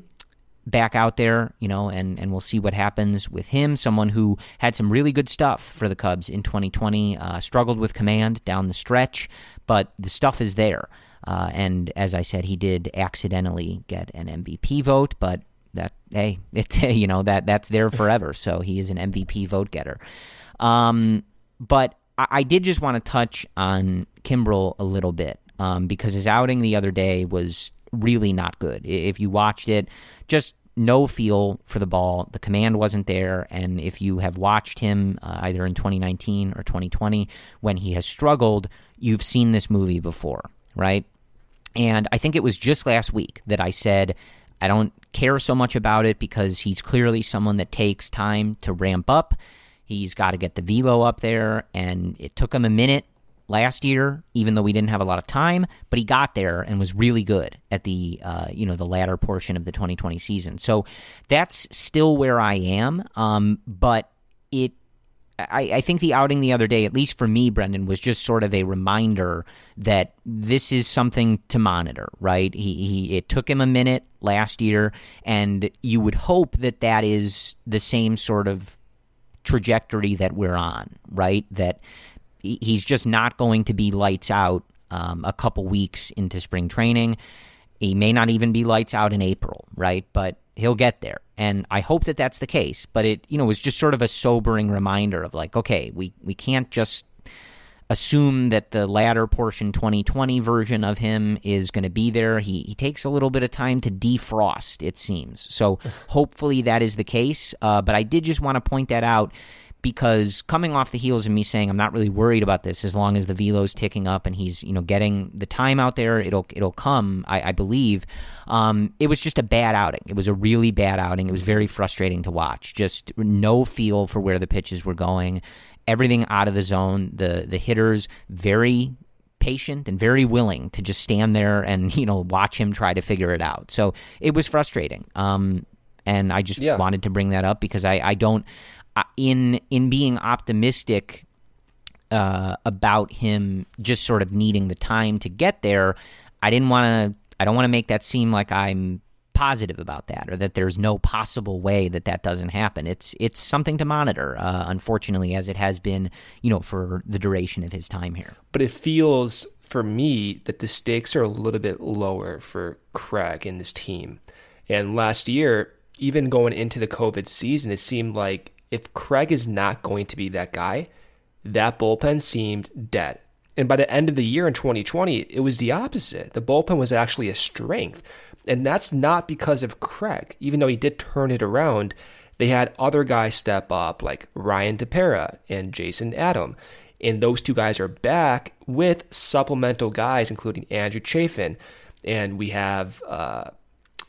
back out there, you know, and, and we'll see what happens with him. Someone who had some really good stuff for the Cubs in twenty twenty, uh, struggled with command down the stretch, but the stuff is there. Uh, and as I said, he did accidentally get an M V P vote, but that, hey, it, you know, that that's there forever. So he is an M V P vote getter. Um, but I, I did just want to touch on Kimbrell a little bit um, because his outing the other day was really not good. If you watched it, just no feel for the ball. The command wasn't there. And if you have watched him uh, either in twenty nineteen or twenty twenty, when he has struggled, you've seen this movie before, right? And I think it was just last week that I said, I don't care so much about it because he's clearly someone that takes time to ramp up. He's got to get the velo up there, and it took him a minute last year, even though we didn't have a lot of time, but he got there and was really good at the uh, you know the latter portion of the twenty twenty season. So that's still where I am, um, but it I, I think the outing the other day, at least for me, Brendan, was just sort of a reminder that this is something to monitor, right? He, he it took him a minute last year, and you would hope that that is the same sort of trajectory that we're on, right? That he's just not going to be lights out um, a couple weeks into spring training. He may not even be lights out in April, right? But he'll get there. And I hope that that's the case. But it, you know, was just sort of a sobering reminder of like, okay, we, we can't just assume that the latter portion twenty twenty version of him is going to be there. He he takes a little bit of time to defrost, it seems. So hopefully that is the case. Uh, but I did just want to point that out, because coming off the heels of me saying I'm not really worried about this as long as the velo's ticking up and he's, you know, getting the time out there, it'll it'll come, I, I believe. Um, it was just a bad outing. It was a really bad outing. It was very frustrating to watch. Just no feel for where the pitches were going. Everything out of the zone. The the hitters very patient and very willing to just stand there and, you know, watch him try to figure it out. So it was frustrating. Um, and I just yeah. wanted to bring that up because I, I don't. In in being optimistic uh, about him just sort of needing the time to get there, I didn't want to. I don't want to make that seem like I'm positive about that or that there's no possible way that that doesn't happen. It's it's something to monitor, uh, unfortunately, as it has been, you know, for the duration of his time here. But it feels for me that the stakes are a little bit lower for Craig and this team. And last year, even going into the COVID season, it seemed like if Craig is not going to be that guy, that bullpen seemed dead. And by the end of the year in twenty twenty, it was the opposite. The bullpen was actually a strength. And that's not because of Craig. Even though he did turn it around, they had other guys step up like Ryan Tepera and Jason Adam. And those two guys are back with supplemental guys, including Andrew Chafin. And we have, uh,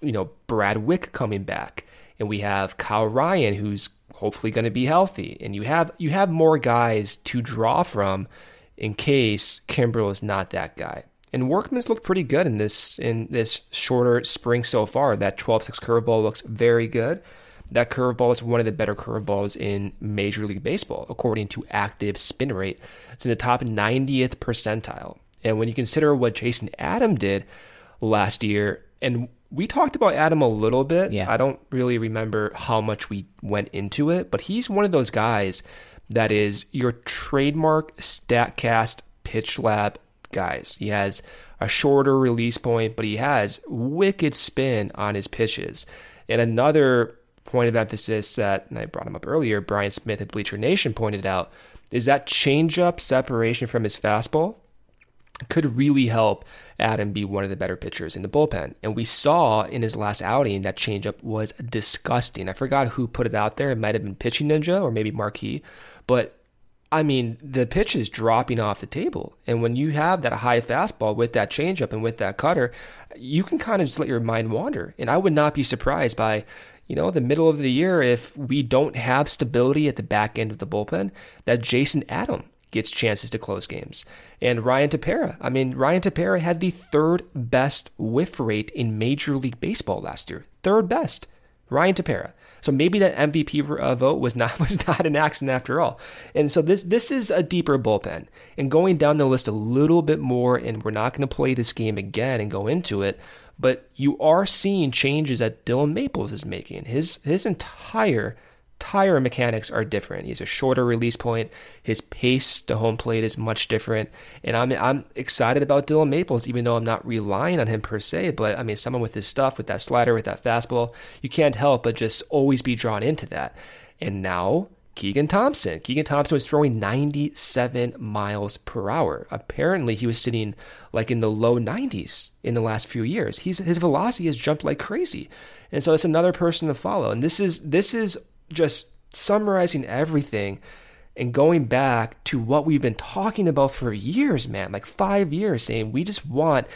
you know, Brad Wick coming back. And we have Kyle Ryan, who's hopefully going to be healthy, and you have you have more guys to draw from in case Kimbrell is not that guy. And Workman's looked pretty good in this in this shorter spring so far. That twelve six curveball looks very good. That curveball is one of the better curveballs in Major League Baseball according to active spin rate. It's in the top ninetieth percentile. And when you consider what Jason Adam did last year, and we talked about Adam a little bit. Yeah. I don't really remember how much we went into it, but he's one of those guys that is your trademark StatCast pitch lab guys. He has a shorter release point, but he has wicked spin on his pitches. And another point of emphasis that, and I brought him up earlier, Brian Smith at Bleacher Nation pointed out, is that changeup separation from his fastball could really help Adam be one of the better pitchers in the bullpen. And we saw in his last outing that changeup was disgusting. I forgot who put it out there. It might have been Pitching Ninja or maybe Marquee. But, I mean, the pitch is dropping off the table. And when you have that high fastball with that changeup and with that cutter, you can kind of just let your mind wander. And I would not be surprised by, you know, the middle of the year if we don't have stability at the back end of the bullpen, that Jason Adam gets chances to close games. And Ryan Tepera, I mean, Ryan Tepera had the third best whiff rate in Major League Baseball last year. Third best. Ryan Tepera. So maybe that M V P vote was not was not an accident after all. And so this this is a deeper bullpen. And going down the list a little bit more, and we're not going to play this game again and go into it, but you are seeing changes that Dylan Maples is making. His his entire Tire mechanics are different. He has a shorter release point. His pace to home plate is much different. And I'm I'm excited about Dylan Maples, even though I'm not relying on him per se. But I mean, someone with his stuff, with that slider, with that fastball, you can't help but just always be drawn into that. And now Keegan Thompson. Keegan Thompson was throwing ninety-seven miles per hour. Apparently, he was sitting like in the low nineties in the last few years. He's his velocity has jumped like crazy. And so it's another person to follow. And this is this is. Just summarizing everything and going back to what we've been talking about for years, man, like five years, saying we just want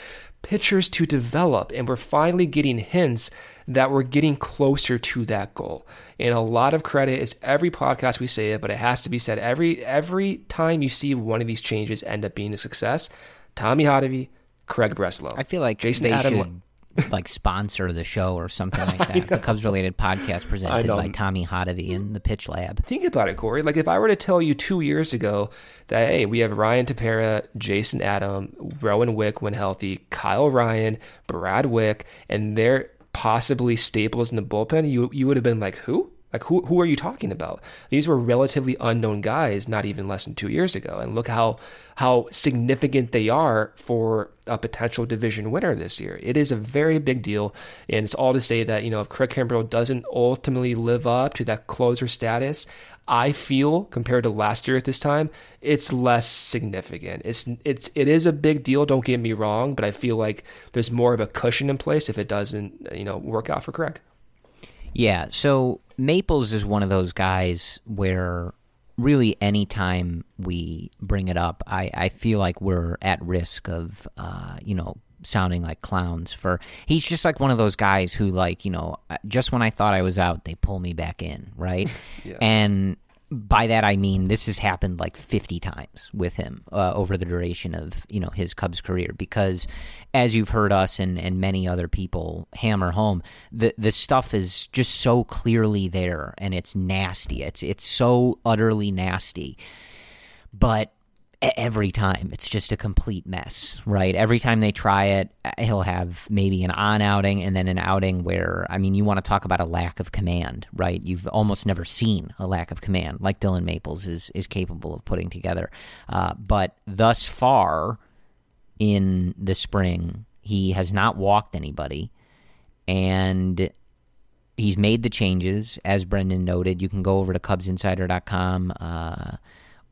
pitchers to develop, and we're finally getting hints that we're getting closer to that goal. And a lot of credit is every podcast we say it, but it has to be said every every time you see one of these changes end up being a success. Tommy Hottovy, Craig Breslow. I feel like Jason Adam. Should- like sponsor the show or something like that. The Cubs related podcast presented by Tommy Hottovy in the Pitch Lab. Think about it, Corey. Like if I were to tell you two years ago that, hey, we have Ryan Tepera, Jason Adam, Rowan Wick when healthy, Kyle Ryan, Brad Wick, and they're possibly staples in the bullpen, you you would have been like, who? Like, who who are you talking about? These were relatively unknown guys not even less than two years ago. And look how how significant they are for a potential division winner this year. It is a very big deal. And it's all to say that, you know, if Craig Kimbrell doesn't ultimately live up to that closer status, I feel, compared to last year at this time, it's less significant. It's it's it is a big deal, don't get me wrong, but I feel like there's more of a cushion in place if it doesn't, you know, work out for Craig. Yeah, so Maples is one of those guys where really any time we bring it up, I, I feel like we're at risk of, uh, you know, sounding like clowns. For he's just like one of those guys who, like, you know, just when I thought I was out, they pull me back in, right? Yeah. And by that I mean this has happened like fifty times with him uh, over the duration of, you know, his Cubs career, because as you've heard us and, and many other people hammer home, the the stuff is just so clearly there, and it's nasty. It's it's so utterly nasty. But every time it's just a complete mess, right? Every time they try it, he'll have maybe an on outing and then an outing where, I mean, you want to talk about a lack of command, right? You've almost never seen a lack of command like Dylan Maples is is capable of putting together. Uh, but thus far in the spring, he has not walked anybody, and he's made the changes, as Brendan noted. You can go over to Cubs Insider dot com. Uh,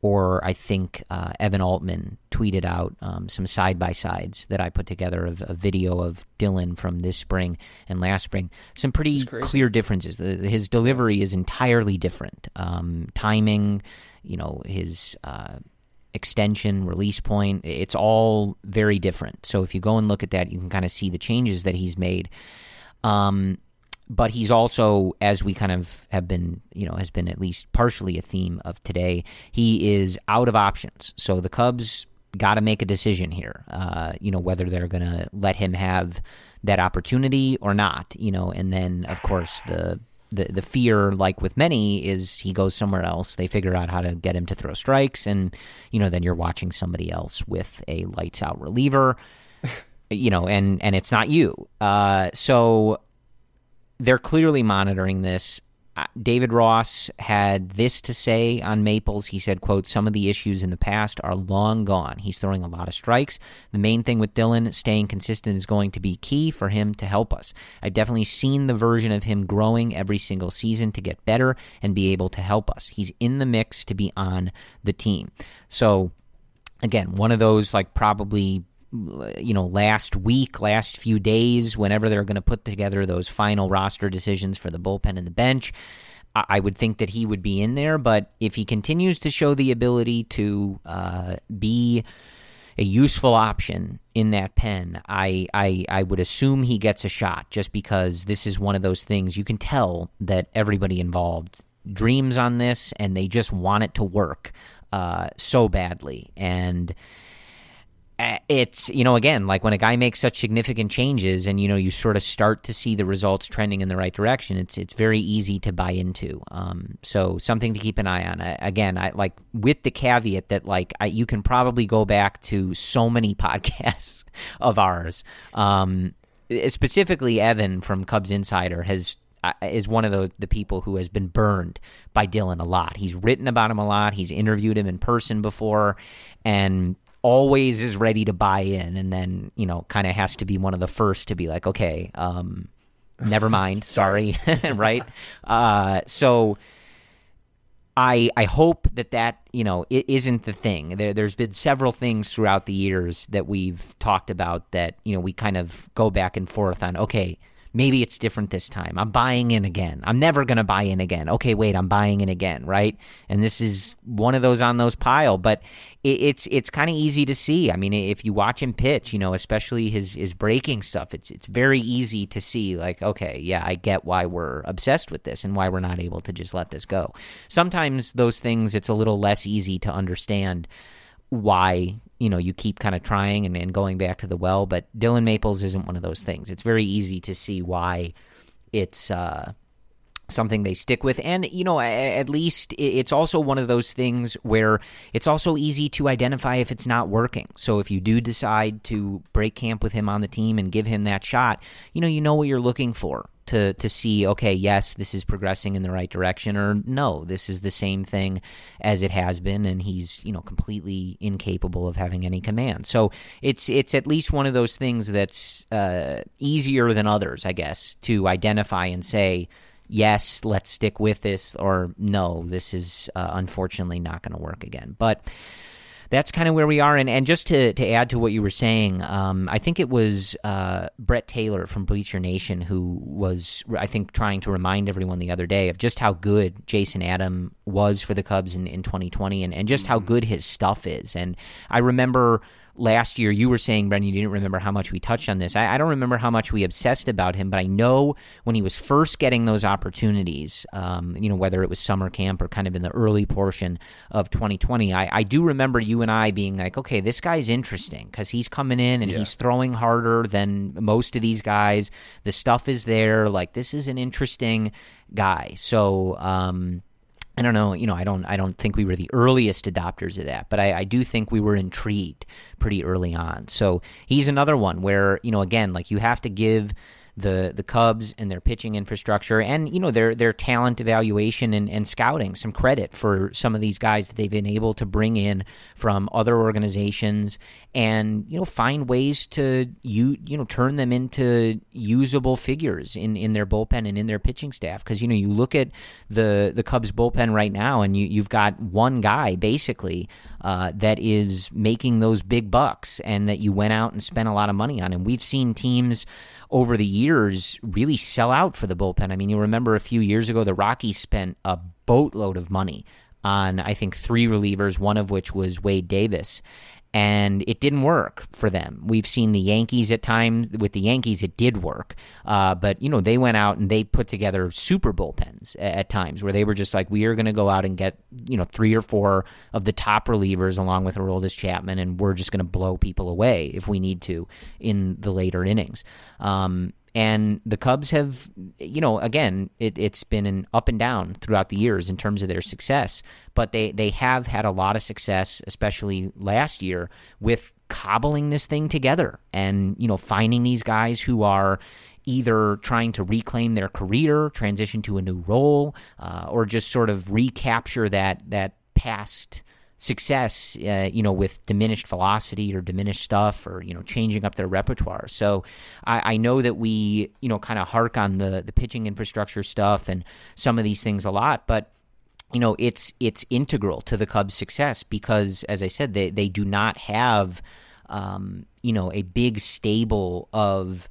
Or I think uh, Evan Altman tweeted out um, some side-by-sides that I put together of a video of Dylan from this spring and last spring. Some pretty clear differences. The, his delivery is entirely different. Um, timing, you know, his uh, extension, release point, it's all very different. So if you go and look at that, you can kind of see the changes that he's made. Um But he's also, as we kind of have been, you know, has been at least partially a theme of today, he is out of options. So the Cubs got to make a decision here, uh, you know, whether they're going to let him have that opportunity or not, you know. And then, of course, the, the, the fear, like with many, is he goes somewhere else. They figure out how to get him to throw strikes. And, you know, then you're watching somebody else with a lights out reliever, you know, and, and it's not you. Uh, so... They're clearly monitoring this. David Ross had this to say on Maples. He said, quote, "Some of the issues in the past are long gone. He's throwing a lot of strikes. The main thing with Dylan, staying consistent is going to be key for him to help us. I've definitely seen the version of him growing every single season to get better and be able to help us. He's in the mix to be on the team." So, again, one of those, like, probably, you know, last week, last few days, whenever they're going to put together those final roster decisions for the bullpen and the bench, I would think that he would be in there. But if he continues to show the ability to uh, be a useful option in that pen, I, I I would assume he gets a shot, just because this is one of those things you can tell that everybody involved dreams on this and they just want it to work uh, so badly. And it's, you know, again, like when a guy makes such significant changes and, you know, you sort of start to see the results trending in the right direction, it's it's very easy to buy into. Um, so something to keep an eye on. I, again, I like with the caveat that, like, I, you can probably go back to so many podcasts of ours. Um, specifically, Evan from Cubs Insider has is one of the, the people who has been burned by Dylan a lot. He's written about him a lot. He's interviewed him in person before, and always is ready to buy in, and then, you know, kind of has to be one of the first to be like, okay, um, never mind, sorry, right? Uh, so I I hope that that, you know, it isn't the thing. There, there's been several things throughout the years that we've talked about that, you know, we kind of go back and forth on, okay, maybe it's different this time. I'm buying in again. I'm never going to buy in again. Okay, wait, I'm buying in again, right? And this is one of those on those pile, but it, it's it's kind of easy to see. I mean, if you watch him pitch, you know, especially his his breaking stuff, it's it's very easy to see, like, okay, yeah, I get why we're obsessed with this and why we're not able to just let this go. Sometimes those things, it's a little less easy to understand why you know, you keep kind of trying and, and going back to the well, but Dylan Maples isn't one of those things. It's very easy to see why it's uh, something they stick with. And, you know, at least it's also one of those things where it's also easy to identify if it's not working. So if you do decide to break camp with him on the team and give him that shot, you know, you know what you're looking for to to see, okay, yes, this is progressing in the right direction, or no, this is the same thing as it has been, and he's, you know, completely incapable of having any command. So it's it's at least one of those things that's uh, easier than others, I guess, to identify and say, yes, let's stick with this, or no, this is uh, unfortunately not going to work again. But that's kind of where we are. And, and just to, to add to what you were saying, um, I think it was uh, Brett Taylor from Bleacher Nation who was, I think, trying to remind everyone the other day of just how good Jason Adam was for the Cubs in, in twenty twenty and, and just how good his stuff is. And I remember last year you were saying, Brendan, you didn't remember how much we touched on this. I, I don't remember how much we obsessed about him, but I know when he was first getting those opportunities, um, you know, whether it was summer camp or kind of in the early portion of twenty twenty, I, I do remember you and I being like, okay, this guy's interesting because he's coming in and yeah. he's throwing harder than most of these guys. The stuff is there. Like, this is an interesting guy. So, um, I don't know, you know, I don't I don't think we were the earliest adopters of that, but I, I do think we were intrigued pretty early on. So he's another one where, you know, again, like you have to give the the Cubs and their pitching infrastructure and, you know, their their talent evaluation and, and scouting some credit for some of these guys that they've been able to bring in from other organizations and, you know, find ways to, you you know, turn them into usable figures in, in their bullpen and in their pitching staff. Because, you know, you look at the, the Cubs bullpen right now and you, you've got one guy basically uh, that is making those big bucks and that you went out and spent a lot of money on. And we've seen teams over the years really sell out for the bullpen. I mean, you remember a few years ago, the Rockies spent a boatload of money on, I think, three relievers, one of which was Wade Davis, and it didn't work for them. We've seen the Yankees at times. With the Yankees, it did work. Uh, but, you know, they went out and they put together super bullpens at, at times where they were just like, we are going to go out and get, you know, three or four of the top relievers along with Aroldis Chapman, and we're just going to blow people away if we need to in the later innings. Um, and the Cubs have, you know, again, it, it's been an up and down throughout the years in terms of their success, but they, they have had a lot of success, especially last year, with cobbling this thing together and, you know, finding these guys who are either trying to reclaim their career, transition to a new role, uh, or just sort of recapture that, that past success, uh, you know, with diminished velocity or diminished stuff or, you know, changing up their repertoire. So I, I know that we, you know, kind of hark on the, the pitching infrastructure stuff and some of these things a lot, but, you know, it's, it's integral to the Cubs' success because, as I said, they, they do not have, um, you know, a big stable of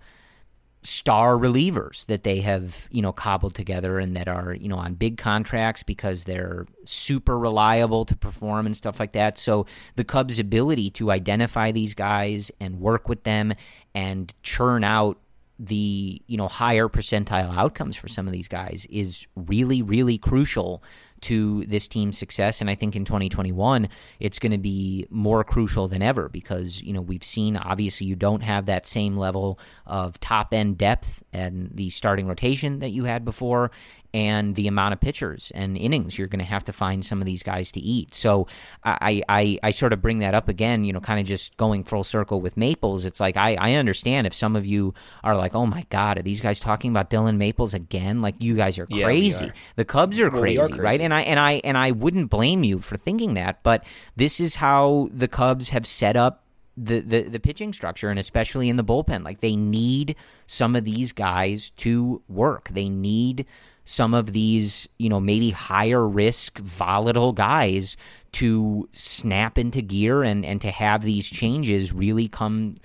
star relievers that they have, you know, cobbled together and that are, you know, on big contracts because they're super reliable to perform and stuff like that. So the Cubs' ability to identify these guys and work with them and churn out the, you know, higher percentile outcomes for some of these guys is really, really crucial to this team's success. And I think in twenty twenty-one, it's going to be more crucial than ever because, you know, we've seen, obviously, you don't have that same level of top-end depth and the starting rotation that you had before and the amount of pitchers and innings you're going to have to find some of these guys to eat. So I, I, I sort of bring that up again, you know, kind of just going full circle with Maples. It's like, I, I understand if some of you are like, oh my God, are these guys talking about Dylan Maples again? Like, you guys are crazy. Yeah, are. The Cubs are, well, crazy, are crazy, right? And I, and I, and I wouldn't blame you for thinking that, but this is how the Cubs have set up The, the the pitching structure, and especially in the bullpen. Like, they need some of these guys to work. They need some of these, you know, maybe higher risk, volatile guys to snap into gear and, and to have these changes really come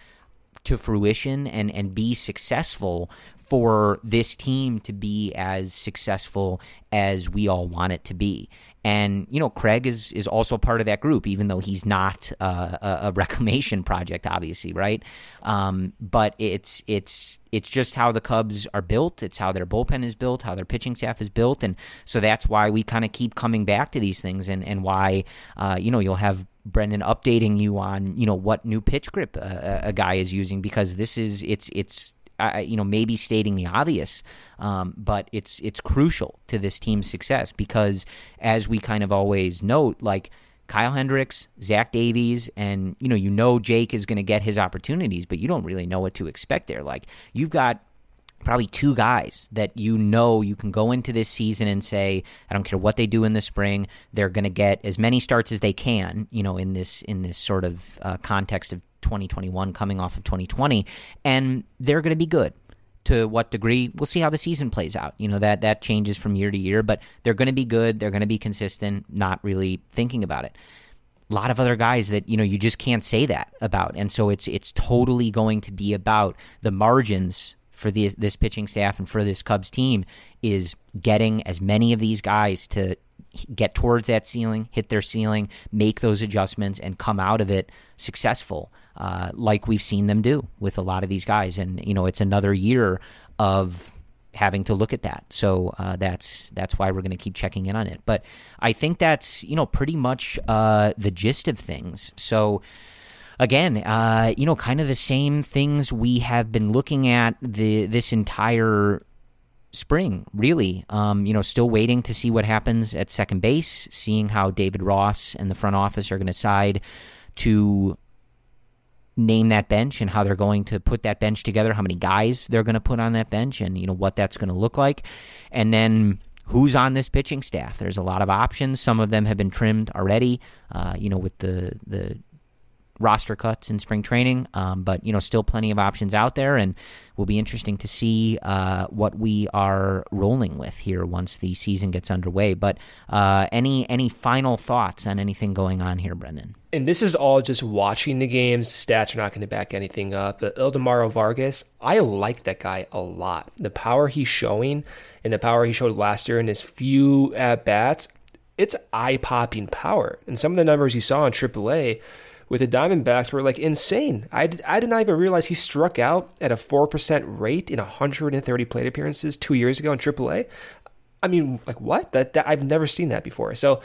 to fruition and, and be successful for this team to be as successful as we all want it to be. And, you know, Craig is, is also part of that group, even though he's not uh, a reclamation project, obviously, right? Um, but it's it's it's just how the Cubs are built. It's how their bullpen is built, how their pitching staff is built. And so that's why we kind of keep coming back to these things and, and why, uh, you know, you'll have Brendan, updating you on, you know, what new pitch grip uh, a guy is using, because this is it's it's uh, you know, maybe stating the obvious, um, but it's it's crucial to this team's success, because as we kind of always note, like, Kyle Hendricks, Zach Davies, and, you know, you know Jake is going to get his opportunities, but you don't really know what to expect there. Like, you've got probably two guys that you know you can go into this season and say, I don't care what they do in the spring, they're going to get as many starts as they can, you know, in this in this sort of uh, context of twenty twenty-one coming off of twenty twenty, and they're going to be good. To what degree, we'll see how the season plays out. You know, that that changes from year to year, but they're going to be good, they're going to be consistent, not really thinking about it. A lot of other guys that, you know, you just can't say that about, and so it's it's totally going to be about the margins for the, this pitching staff and for this Cubs team is getting as many of these guys to get towards that ceiling, hit their ceiling, make those adjustments, and come out of it successful, uh, like we've seen them do with a lot of these guys. And, you know, it's another year of having to look at that. So uh, that's that's why we're going to keep checking in on it. But I think that's, you know, pretty much uh, the gist of things. So, again, uh, you know, kind of the same things we have been looking at the this entire spring, really. Um, you know, still waiting to see what happens at second base, seeing how David Ross and the front office are going to decide to name that bench and how they're going to put that bench together, how many guys they're going to put on that bench, and, you know, what that's going to look like. And then who's on this pitching staff? There's a lot of options. Some of them have been trimmed already, uh, you know, with the the roster cuts in spring training, um, but, you know, still plenty of options out there, and will be interesting to see uh, what we are rolling with here once the season gets underway. But uh, any any final thoughts on anything going on here, Brendan? And this is all just watching the games. The stats are not going to back anything up. But Ildemaro Vargas, I like that guy a lot. The power he's showing and the power he showed last year in his few at-bats, it's eye-popping power. And some of the numbers you saw in triple A with the Diamondbacks were, like, insane. I did, I did not even realize he struck out at a four percent rate in one hundred thirty plate appearances two years ago in triple A. I mean, like, what? That, that I've never seen that before. So,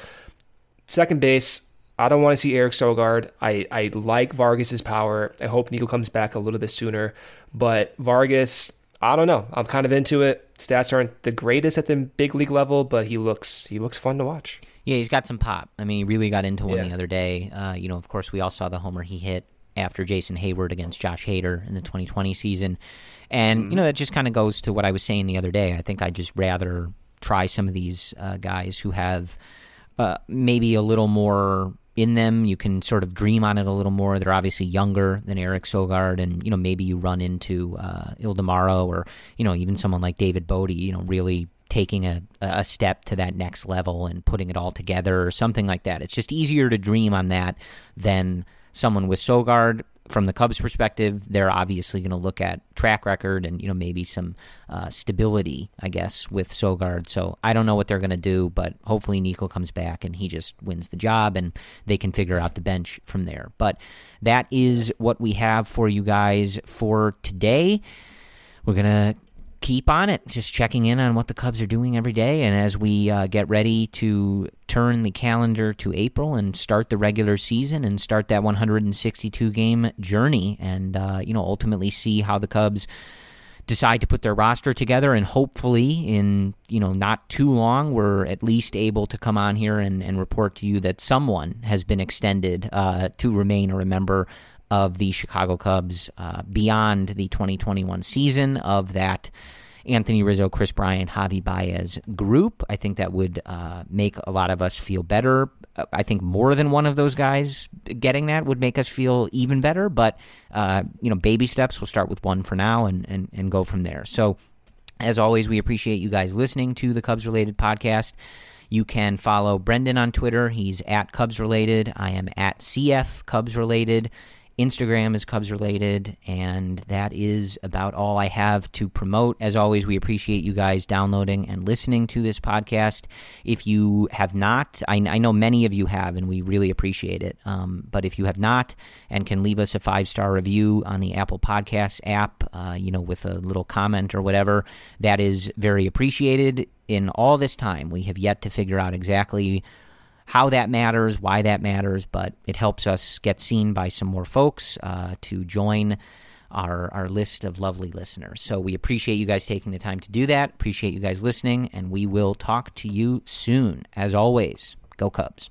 second base, I don't want to see Eric Sogard. I, I like Vargas's power. I hope Nico comes back a little bit sooner. But Vargas, I don't know. I'm kind of into it. Stats aren't the greatest at the big league level, but he looks he looks fun to watch. Yeah, he's got some pop. I mean, he really got into one yeah. the other day. Uh, you know, of course, we all saw the homer he hit after Jason Hayward against Josh Hader in the twenty twenty season. And, mm. you know, that just kind of goes to what I was saying the other day. I think I'd just rather try some of these uh, guys who have uh, maybe a little more in them. You can sort of dream on it a little more. They're obviously younger than Eric Sogard, and, you know, maybe you run into uh, Ildemaro or, you know, even someone like David Bodie, you know, really taking a, a step to that next level and putting it all together or something like that. It's just easier to dream on that than someone with Sogard. From the Cubs' perspective, they're obviously going to look at track record and, you know, maybe some uh, stability, I guess, with Sogard. So I don't know what they're going to do, but hopefully Nico comes back and he just wins the job and they can figure out the bench from there. But that is what we have for you guys for today. We're going to keep on it, just checking in on what the Cubs are doing every day. And as we uh, get ready to turn the calendar to April and start the regular season and start that one hundred sixty-two game journey and, uh, you know, ultimately see how the Cubs decide to put their roster together, and hopefully in, you know, not too long, we're at least able to come on here and, and report to you that someone has been extended uh, to remain or remember of the Chicago Cubs uh, beyond the twenty twenty-one season of that Anthony Rizzo, Chris Bryant, Javier Baez group. I think that would uh, make a lot of us feel better. I think more than one of those guys getting that would make us feel even better, but uh, you know, baby steps. We'll start with one for now and, and, and go from there. So as always, we appreciate you guys listening to the Cubs Related Podcast. You can follow Brendan on Twitter. He's at Cubs Related. I am at C F Cubs Related. Instagram is Cubs Related, and that is about all I have to promote. As always, we appreciate you guys downloading and listening to this podcast. If you have not, I, I know many of you have, and we really appreciate it, um, but if you have not and can leave us a five-star review on the Apple Podcasts app, uh, you know, with a little comment or whatever, that is very appreciated. In all this time, we have yet to figure out exactly how that matters, why that matters, but it helps us get seen by some more folks uh, to join our our list of lovely listeners. So we appreciate you guys taking the time to do that. Appreciate you guys listening, and we will talk to you soon. As always, go Cubs.